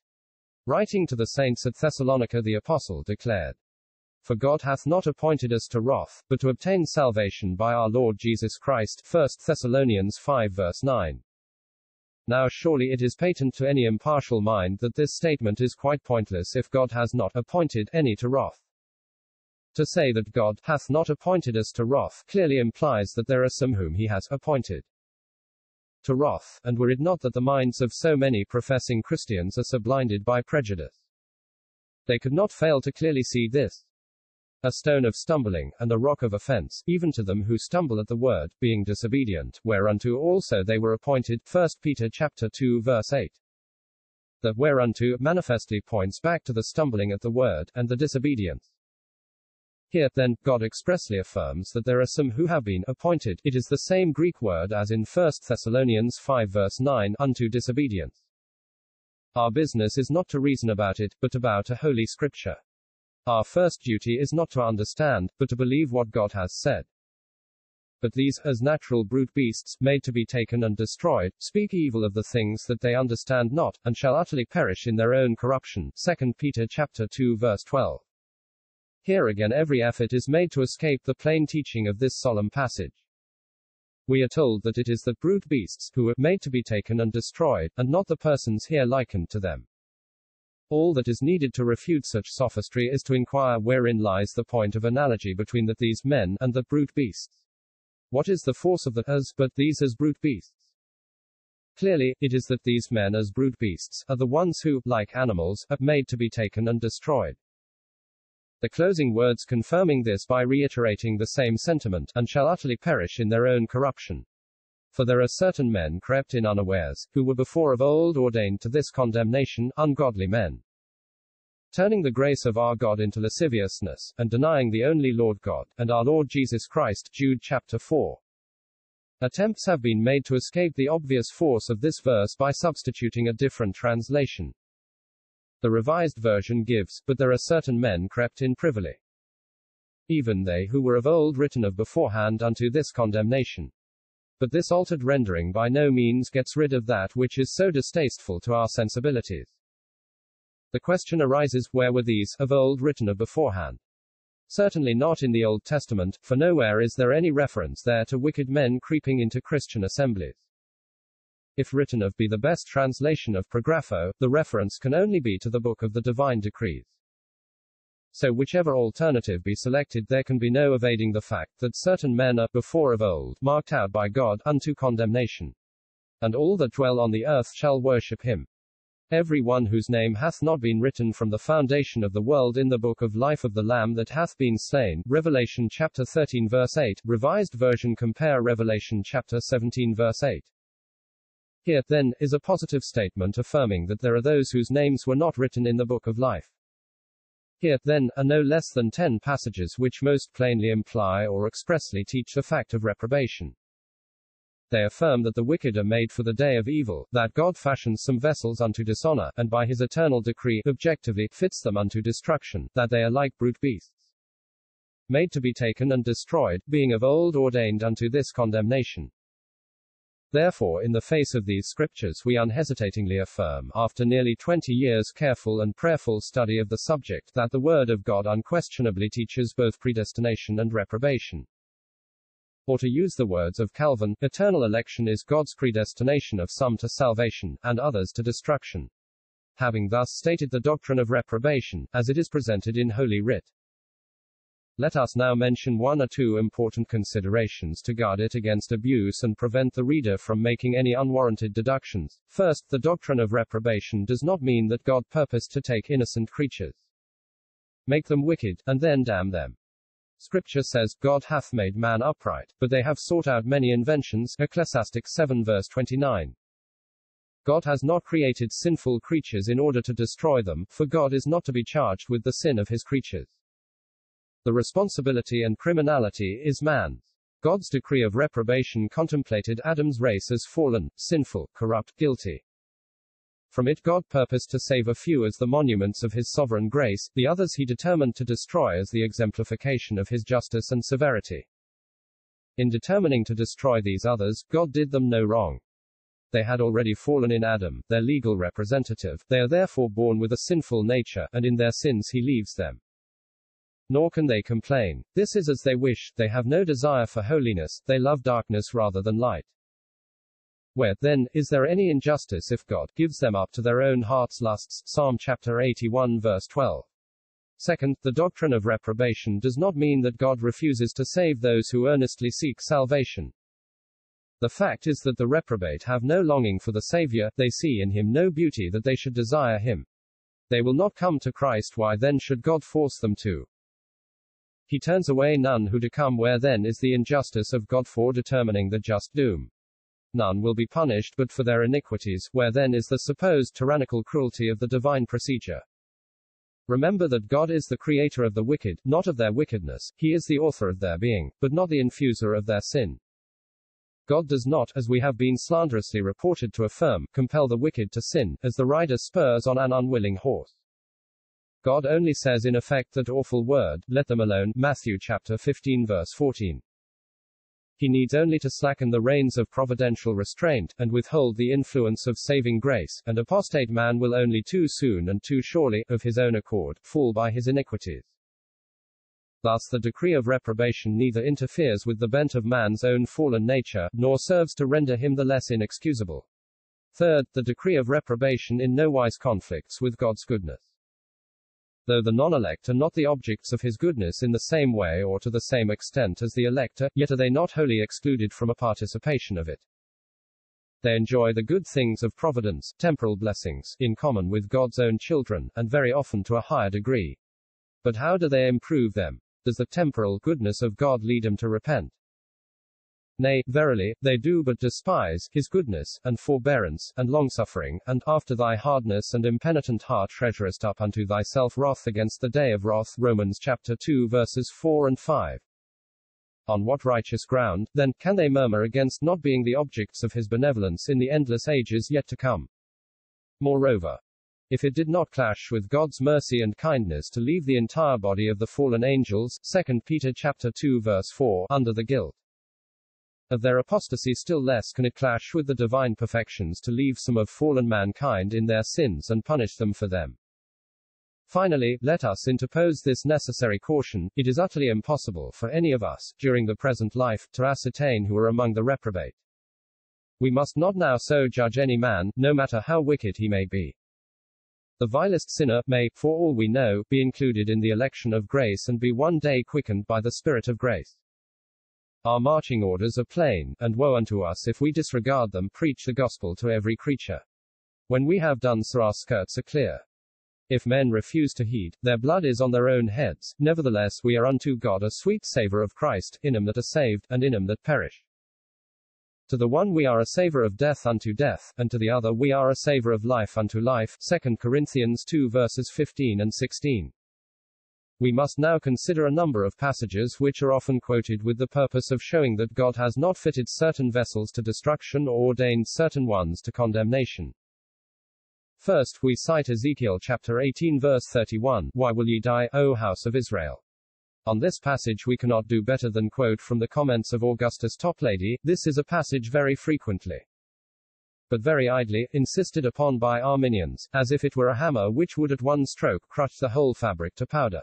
Writing to the saints at Thessalonica, the apostle declared, "For God hath not appointed us to wrath, but to obtain salvation by our Lord Jesus Christ," First Thessalonians five verse nine. Now surely it is patent to any impartial mind that this statement is quite pointless if God has not appointed any to wrath. To say that God hath not appointed us to wrath clearly implies that there are some whom he has appointed to wrath, and were it not that the minds of so many professing Christians are so blinded by prejudice, they could not fail to clearly see this. A stone of stumbling, and a rock of offense, even to them who stumble at the word, being disobedient, whereunto also they were appointed, First Peter chapter two verse eight. The whereunto manifestly points back to the stumbling at the word, and the disobedience. Here, then, God expressly affirms that there are some who have been appointed, it is the same Greek word as in First Thessalonians five verse nine, unto disobedience. Our business is not to reason about it, but about a holy scripture. Our first duty is not to understand, but to believe what God has said. But these, as natural brute beasts, made to be taken and destroyed, speak evil of the things that they understand not, and shall utterly perish in their own corruption. Second Peter chapter two verse twelve. Here again every effort is made to escape the plain teaching of this solemn passage. We are told that it is the brute beasts who are made to be taken and destroyed, and not the persons here likened to them. All that is needed to refute such sophistry is to inquire wherein lies the point of analogy between that these men and the brute beasts. What is the force of the as but these as brute beasts? Clearly, it is that these men as brute beasts are the ones who, like animals, are made to be taken and destroyed. The closing words confirming this by reiterating the same sentiment, and shall utterly perish in their own corruption. For there are certain men crept in unawares, who were before of old ordained to this condemnation, ungodly men, turning the grace of our God into lasciviousness, and denying the only Lord God, and our Lord Jesus Christ, Jude chapter four. Attempts have been made to escape the obvious force of this verse by substituting a different translation. The Revised Version gives, "But there are certain men crept in privily, even they who were of old written of beforehand unto this condemnation." But this altered rendering by no means gets rid of that which is so distasteful to our sensibilities. The question arises, where were these of old written of beforehand? Certainly not in the Old Testament, for nowhere is there any reference there to wicked men creeping into Christian assemblies. If written of be the best translation of Prographo, the reference can only be to the book of the divine decrees. So whichever alternative be selected, there can be no evading the fact that certain men are, before of old, marked out by God unto condemnation. And all that dwell on the earth shall worship him. Every one whose name hath not been written from the foundation of the world in the book of life of the Lamb that hath been slain. Revelation chapter thirteen verse eight, Revised Version compare Revelation chapter seventeen verse eight. Here, then, is a positive statement affirming that there are those whose names were not written in the book of life. Here, then, are no less than ten passages which most plainly imply or expressly teach the fact of reprobation. They affirm that the wicked are made for the day of evil, that God fashions some vessels unto dishonor, and by his eternal decree, objectively, fits them unto destruction, that they are like brute beasts, made to be taken and destroyed, being of old ordained unto this condemnation. Therefore, in the face of these scriptures, we unhesitatingly affirm, after nearly twenty years' careful and prayerful study of the subject, that the Word of God unquestionably teaches both predestination and reprobation. Or, to use the words of Calvin, eternal election is God's predestination of some to salvation, and others to destruction. Having thus stated the doctrine of reprobation, as it is presented in Holy Writ, let us now mention one or two important considerations to guard it against abuse and prevent the reader from making any unwarranted deductions. First, the doctrine of reprobation does not mean that God purposed to take innocent creatures, make them wicked, and then damn them. Scripture says, God hath made man upright, but they have sought out many inventions, Ecclesiastes seven verse twenty-nine. God has not created sinful creatures in order to destroy them, for God is not to be charged with the sin of his creatures. The responsibility and criminality is man's. God's decree of reprobation contemplated Adam's race as fallen, sinful, corrupt, guilty. From it God purposed to save a few as the monuments of his sovereign grace, the others he determined to destroy as the exemplification of his justice and severity. In determining to destroy these others, God did them no wrong. They had already fallen in Adam, their legal representative, they are therefore born with a sinful nature, and in their sins he leaves them. Nor can they complain. This is as they wish, they have no desire for holiness, they love darkness rather than light. Where, then, is there any injustice if God gives them up to their own heart's lusts? Psalm chapter eighty-one verse twelve. Second, the doctrine of reprobation does not mean that God refuses to save those who earnestly seek salvation. The fact is that the reprobate have no longing for the Savior, they see in him no beauty that they should desire him. They will not come to Christ, why then should God force them to? He turns away none who do come. Where then is the injustice of God for determining the just doom? None will be punished but for their iniquities. Where then is the supposed tyrannical cruelty of the divine procedure? Remember that God is the creator of the wicked, not of their wickedness. He is the author of their being, but not the infuser of their sin. God does not, as we have been slanderously reported to affirm, compel the wicked to sin, as the rider spurs on an unwilling horse. God only says in effect that awful word, let them alone, Matthew chapter fifteen verse fourteen. He needs only to slacken the reins of providential restraint, and withhold the influence of saving grace, and apostate man will only too soon and too surely, of his own accord, fall by his iniquities. Thus the decree of reprobation neither interferes with the bent of man's own fallen nature, nor serves to render him the less inexcusable. Third, the decree of reprobation in no wise conflicts with God's goodness. Though the non-elect are not the objects of his goodness in the same way or to the same extent as the elect are, yet are they not wholly excluded from a participation of it. They enjoy the good things of providence, temporal blessings, in common with God's own children, and very often to a higher degree. But how do they improve them? Does the temporal goodness of God lead them to repent? Nay, verily, they do but despise his goodness, and forbearance, and longsuffering, and, after thy hardness and impenitent heart treasurest up unto thyself wrath against the day of wrath. Romans chapter two verses four and five. On what righteous ground, then, can they murmur against not being the objects of his benevolence in the endless ages yet to come? Moreover, if it did not clash with God's mercy and kindness to leave the entire body of the fallen angels, Second Peter chapter two verse four, under the guilt of their apostasy, still less can it clash with the divine perfections to leave some of fallen mankind in their sins and punish them for them. Finally, let us interpose this necessary caution. It is utterly impossible for any of us, during the present life, to ascertain who are among the reprobate. We must not now so judge any man, no matter how wicked he may be. The vilest sinner may, for all we know, be included in the election of grace and be one day quickened by the Spirit of grace. Our marching orders are plain, and woe unto us if we disregard them. Preach the gospel to every creature. When we have done so, our skirts are clear. If men refuse to heed, their blood is on their own heads. Nevertheless, we are unto God a sweet savour of Christ, in them that are saved, and in them that perish. To the one we are a savour of death unto death, and to the other we are a savour of life unto life. Second Corinthians two verses fifteen and sixteen. We must now consider a number of passages which are often quoted with the purpose of showing that God has not fitted certain vessels to destruction or ordained certain ones to condemnation. First, we cite Ezekiel chapter eighteen verse thirty-one, "Why will ye die, O house of Israel?" On this passage we cannot do better than quote from the comments of Augustus Toplady. This is a passage very frequently, but very idly, insisted upon by Arminians, as if it were a hammer which would at one stroke crush the whole fabric to powder.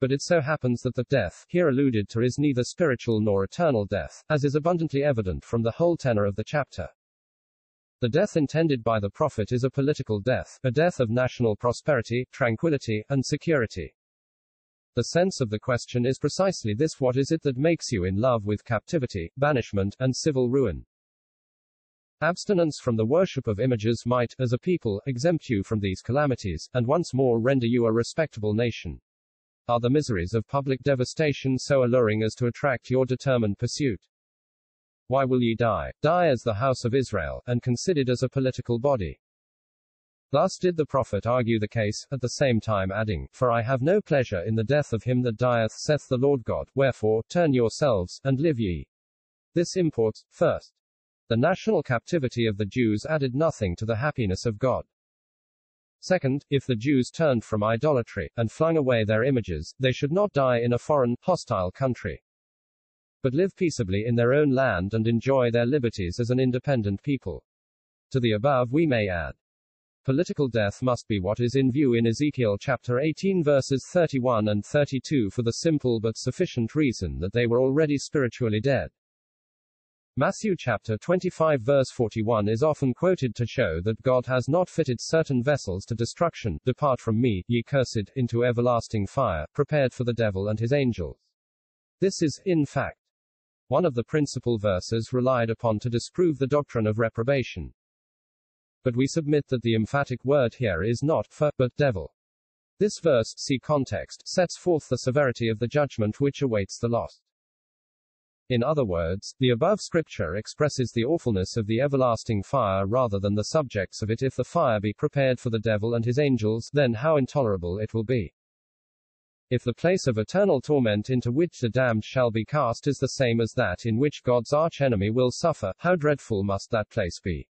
But it so happens that the death here alluded to is neither spiritual nor eternal death, as is abundantly evident from the whole tenor of the chapter. The death intended by the prophet is a political death, a death of national prosperity, tranquility, and security. The sense of the question is precisely this: what is it that makes you in love with captivity, banishment, and civil ruin? Abstinence from the worship of images might, as a people, exempt you from these calamities, and once more render you a respectable nation. Are the miseries of public devastation so alluring as to attract your determined pursuit? Why will ye die? Die as the house of Israel, and considered as a political body. Thus did the prophet argue the case, at the same time adding, "For I have no pleasure in the death of him that dieth, saith the Lord God, wherefore, turn yourselves, and live ye." This imports, first, The national captivity of the Jews added nothing to the happiness of God. Second, if the Jews turned from idolatry, and flung away their images, they should not die in a foreign, hostile country, but live peaceably in their own land and enjoy their liberties as an independent people. To the above we may add, political death must be what is in view in Ezekiel chapter eighteen verses thirty-one and thirty-two for the simple but sufficient reason that they were already spiritually dead. Matthew chapter twenty-five verse forty-one is often quoted to show that God has not fitted certain vessels to destruction. Depart from me, ye cursed, into everlasting fire, prepared for the devil and his angels. This is, in fact, one of the principal verses relied upon to disprove the doctrine of reprobation. But we submit that the emphatic word here is not for, but devil. This verse, see context, sets forth the severity of the judgment which awaits the lost. In other words, the above scripture expresses the awfulness of the everlasting fire rather than the subjects of it. If the fire be prepared for the devil and his angels, then how intolerable it will be. If the place of eternal torment into which the damned shall be cast is the same as that in which God's archenemy will suffer, how dreadful must that place be?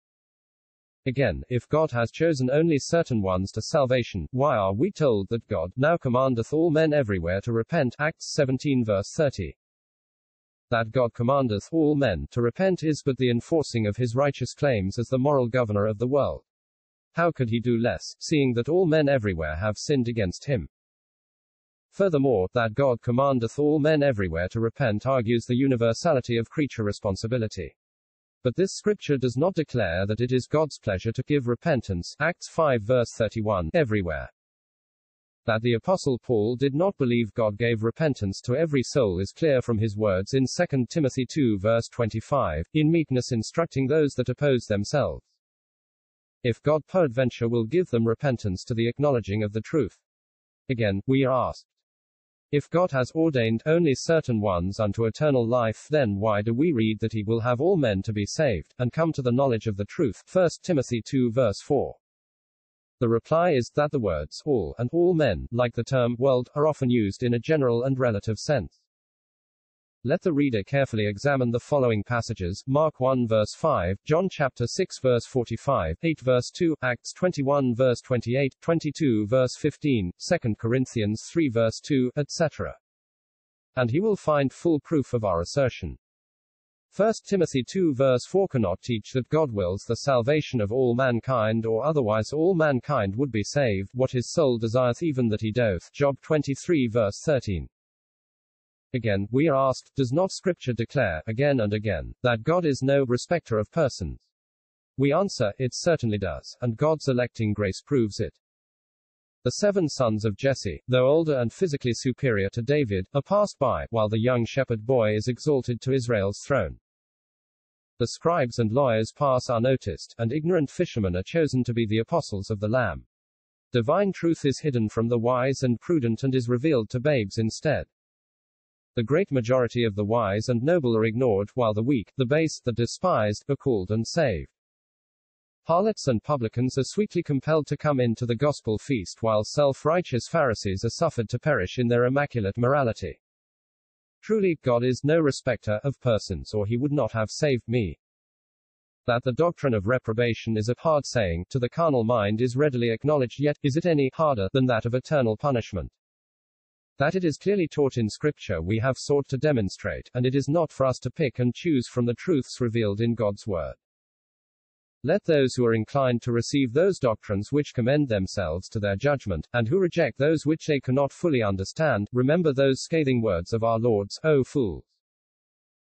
Again, if God has chosen only certain ones to salvation, why are we told that God now commandeth all men everywhere to repent? Acts seventeen verse thirty. That God commandeth all men to repent is but the enforcing of his righteous claims as the moral governor of the world. How could he do less, seeing that all men everywhere have sinned against him? Furthermore, that God commandeth all men everywhere to repent argues the universality of creature responsibility. But this scripture does not declare that it is God's pleasure to give repentance, Acts five verse thirty-one, everywhere. That the Apostle Paul did not believe God gave repentance to every soul is clear from his words in Second Timothy two verse twenty-five, in meekness instructing those that oppose themselves, if God peradventure will give them repentance to the acknowledging of the truth. Again, we are asked, if God has ordained only certain ones unto eternal life, then why do we read that he will have all men to be saved, and come to the knowledge of the truth? First Timothy two verse four. The reply is, that the words, all, and all men, like the term, world, are often used in a general and relative sense. Let the reader carefully examine the following passages, Mark one verse five, John chapter six verse forty-five, eight verse two, Acts twenty-one verse twenty-eight, twenty-two verse fifteen, Second Corinthians three verse two, et cetera. And he will find full proof of our assertion. First Timothy two verse four cannot teach that God wills the salvation of all mankind, or otherwise all mankind would be saved. What his soul desireth, even that he doth. Job twenty-three verse thirteen. Again, we are asked, does not Scripture declare, again and again, that God is no respecter of persons? We answer, it certainly does, and God's electing grace proves it. The seven sons of Jesse, though older and physically superior to David, are passed by, while the young shepherd boy is exalted to Israel's throne. The scribes and lawyers pass unnoticed, and ignorant fishermen are chosen to be the apostles of the Lamb. Divine truth is hidden from the wise and prudent and is revealed to babes instead. The great majority of the wise and noble are ignored, while the weak, the base, the despised, are called and saved. Harlots and publicans are sweetly compelled to come into the gospel feast, while self-righteous Pharisees are suffered to perish in their immaculate morality. Truly, God is no respecter of persons, or he would not have saved me. That the doctrine of reprobation is a hard saying, to the carnal mind is readily acknowledged, yet, is it any harder than that of eternal punishment? That it is clearly taught in Scripture we have sought to demonstrate, and it is not for us to pick and choose from the truths revealed in God's Word. Let those who are inclined to receive those doctrines which commend themselves to their judgment, and who reject those which they cannot fully understand, remember those scathing words of our Lord's, O fools,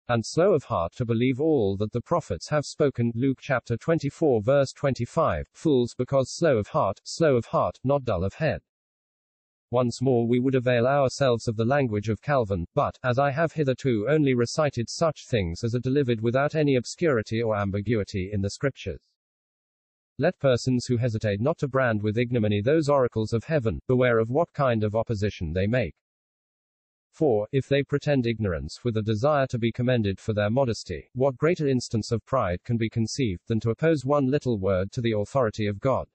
and slow of heart to believe all that the prophets have spoken, Luke chapter twenty-four verse twenty-five, fools because slow of heart, slow of heart, not dull of head. Once more we would avail ourselves of the language of Calvin, but, as I have hitherto only recited such things as are delivered without any obscurity or ambiguity in the Scriptures. Let persons who hesitate not to brand with ignominy those oracles of heaven, beware of what kind of opposition they make. For, if they pretend ignorance with a desire to be commended for their modesty, what greater instance of pride can be conceived than to oppose one little word to the authority of God?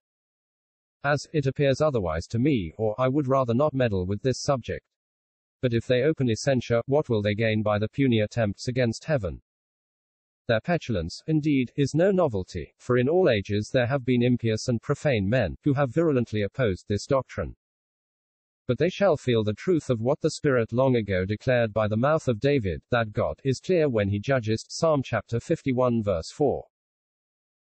As, it appears otherwise to me, or, I would rather not meddle with this subject. But if they openly censure, what will they gain by the puny attempts against heaven? Their petulance, indeed, is no novelty, for in all ages there have been impious and profane men, who have virulently opposed this doctrine. But they shall feel the truth of what the Spirit long ago declared by the mouth of David, that God is clear when he judges, Psalm chapter fifty-one verse four.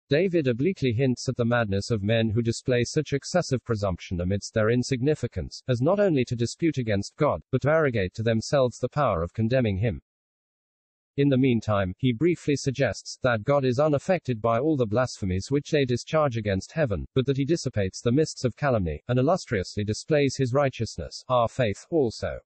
David obliquely hints at the madness of men who display such excessive presumption amidst their insignificance, as not only to dispute against God, but to arrogate to themselves the power of condemning him. In the meantime, he briefly suggests that God is unaffected by all the blasphemies which they discharge against heaven, but that he dissipates the mists of calumny, and illustriously displays his righteousness, our faith, also.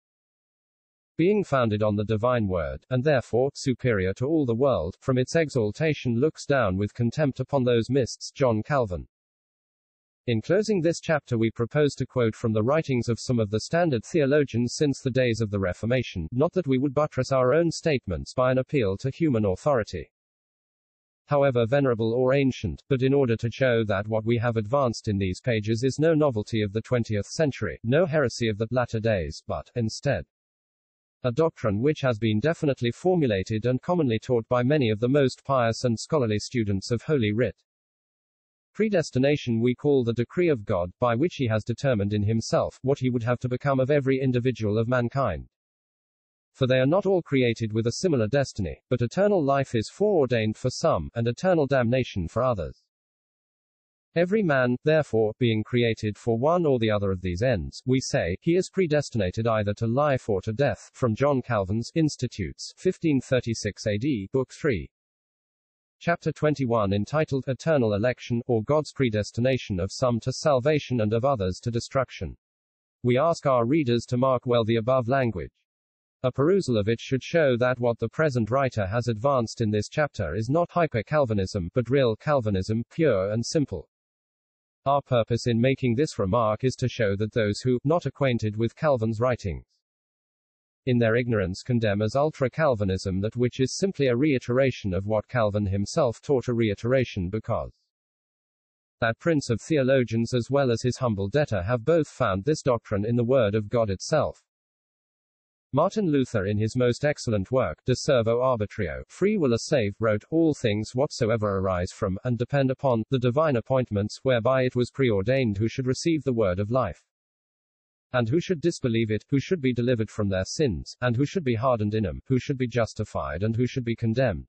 Being founded on the divine word, and therefore, superior to all the world, from its exaltation looks down with contempt upon those mists, John Calvin. In closing this chapter we propose to quote from the writings of some of the standard theologians since the days of the Reformation, not that we would buttress our own statements by an appeal to human authority, however venerable or ancient, but in order to show that what we have advanced in these pages is no novelty of the twentieth century, no heresy of the latter days, but, instead, a doctrine which has been definitely formulated and commonly taught by many of the most pious and scholarly students of Holy Writ. Predestination we call the decree of God, by which he has determined in himself what he would have to become of every individual of mankind. For they are not all created with a similar destiny, but eternal life is foreordained for some, and eternal damnation for others. Every man, therefore, being created for one or the other of these ends, we say, he is predestinated either to life or to death, from John Calvin's Institutes, fifteen thirty-six A D, Book three. Chapter twenty-one, entitled Eternal Election, or God's Predestination of Some to Salvation and of Others to Destruction. We ask our readers to mark well the above language. A perusal of it should show that what the present writer has advanced in this chapter is not hyper-Calvinism, but real Calvinism, pure and simple. Our purpose in making this remark is to show that those who, not acquainted with Calvin's writings, in their ignorance condemn as ultra-Calvinism that which is simply a reiteration of what Calvin himself taught, a reiteration because that prince of theologians as well as his humble debtor have both found this doctrine in the Word of God itself. Martin Luther in his most excellent work, De Servo Arbitrio, Free Will or Save, wrote, all things whatsoever arise from, and depend upon, the divine appointments whereby it was preordained who should receive the word of life, and who should disbelieve it, who should be delivered from their sins, and who should be hardened in them, who should be justified and who should be condemned.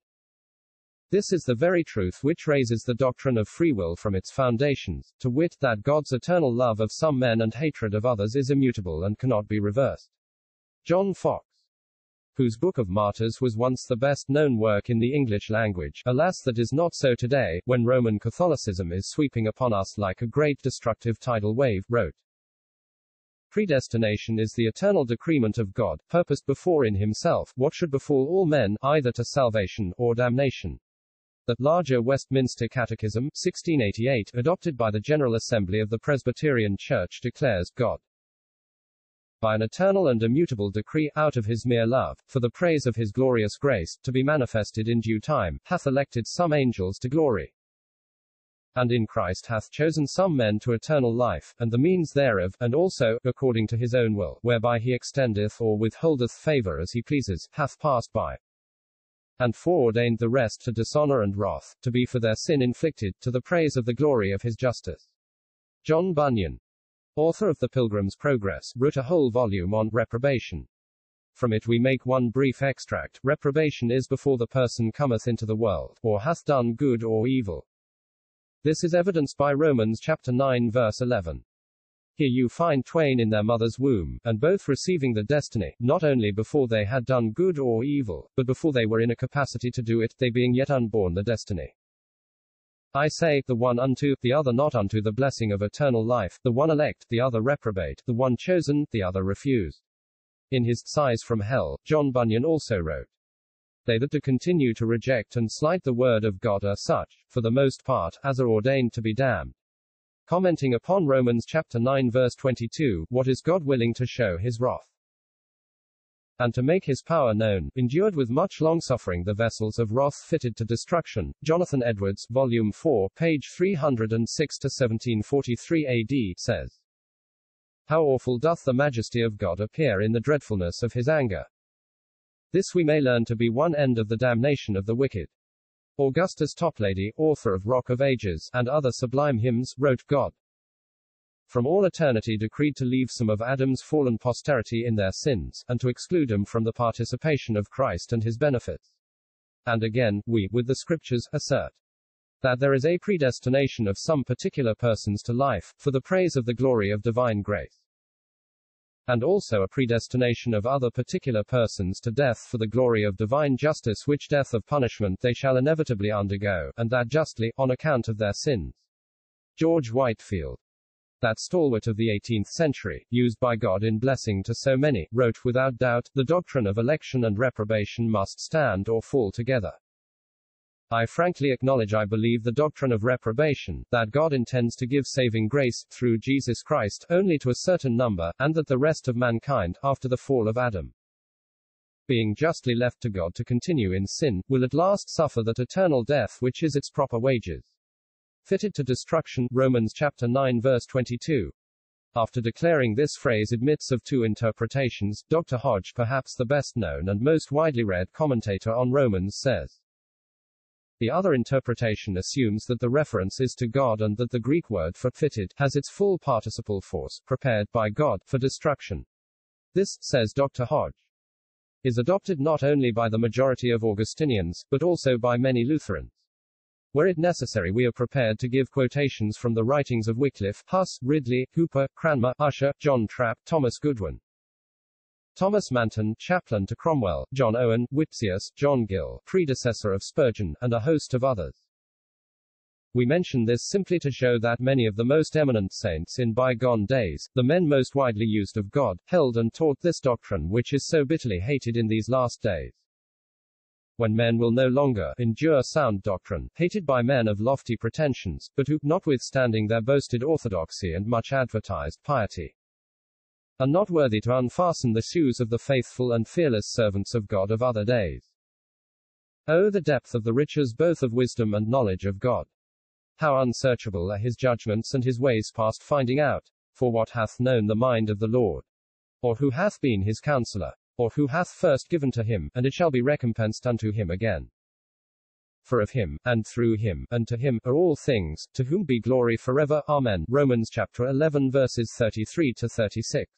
This is the very truth which raises the doctrine of free will from its foundations, to wit, that God's eternal love of some men and hatred of others is immutable and cannot be reversed. John Fox, whose Book of Martyrs was once the best-known work in the English language, alas that is not so today, when Roman Catholicism is sweeping upon us like a great destructive tidal wave, wrote, predestination is the eternal decrement of God, purposed before in himself, what should befall all men, either to salvation or damnation. The larger Westminster Catechism, sixteen eighty-eight, adopted by the General Assembly of the Presbyterian Church, declares God, by an eternal and immutable decree, out of his mere love, for the praise of his glorious grace, to be manifested in due time, hath elected some angels to glory, and in Christ hath chosen some men to eternal life, and the means thereof, and also, according to his own will, whereby he extendeth or withholdeth favour as he pleases, hath passed by, and foreordained the rest to dishonour and wrath, to be for their sin inflicted, to the praise of the glory of his justice. John Bunyan, author of The Pilgrim's Progress, wrote a whole volume on reprobation. From it we make one brief extract. Reprobation is before the person cometh into the world, or hath done good or evil. This is evidenced by Romans chapter nine verse eleven. Here you find twain in their mother's womb, and both receiving the destiny, not only before they had done good or evil, but before they were in a capacity to do it, they being yet unborn the destiny. I say, the one unto, the other not unto the blessing of eternal life, the one elect, the other reprobate, the one chosen, the other refused. In his Sighs from Hell, John Bunyan also wrote, they that do continue to reject and slight the word of God are such, for the most part, as are ordained to be damned. Commenting upon Romans chapter nine verse twenty-two, what is God willing to show his wrath, and to make his power known, endured with much longsuffering the vessels of wrath fitted to destruction. Jonathan Edwards, volume four, page three hundred six to seventeen forty-three A D, says, how awful doth the majesty of God appear in the dreadfulness of his anger! This we may learn to be one end of the damnation of the wicked. Augustus Toplady, author of Rock of Ages, and other sublime hymns, wrote, God from all eternity decreed to leave some of Adam's fallen posterity in their sins, and to exclude them from the participation of Christ and his benefits. And again, we, with the Scriptures, assert that there is a predestination of some particular persons to life, for the praise of the glory of divine grace, and also a predestination of other particular persons to death for the glory of divine justice, which death of punishment they shall inevitably undergo, and that justly, on account of their sins. George Whitefield, that stalwart of the eighteenth century, used by God in blessing to so many, wrote, without doubt, the doctrine of election and reprobation must stand or fall together. I frankly acknowledge I believe the doctrine of reprobation, that God intends to give saving grace, through Jesus Christ, only to a certain number, and that the rest of mankind, after the fall of Adam, being justly left to God to continue in sin, will at last suffer that eternal death which is its proper wages, fitted to destruction. Romans chapter nine verse twenty-two. After declaring this phrase admits of two interpretations, Doctor Hodge, perhaps the best known and most widely read commentator on Romans, says, the other interpretation assumes that the reference is to God, and that the Greek word for fitted has its full participle force, prepared by God, for destruction. This, says Doctor Hodge, is adopted not only by the majority of Augustinians, but also by many Lutherans. Were it necessary, we are prepared to give quotations from the writings of Wycliffe, Huss, Ridley, Hooper, Cranmer, Ussher, John Trapp, Thomas Goodwin, Thomas Manton, chaplain to Cromwell, John Owen, Whitseus, John Gill, predecessor of Spurgeon, and a host of others. We mention this simply to show that many of the most eminent saints in bygone days, the men most widely used of God, held and taught this doctrine which is so bitterly hated in these last days, when men will no longer endure sound doctrine, hated by men of lofty pretensions, but who, notwithstanding their boasted orthodoxy and much advertised piety, are not worthy to unfasten the shoes of the faithful and fearless servants of God of other days. Oh, the depth of the riches both of wisdom and knowledge of God! How unsearchable are his judgments, and his ways past finding out! For what hath known the mind of the Lord? Or who hath been his counselor? Or who hath first given to him, and it shall be recompensed unto him again? For of him, and through him, and to him, are all things, to whom be glory forever. Amen. Romans chapter eleven verses thirty-three to thirty-six.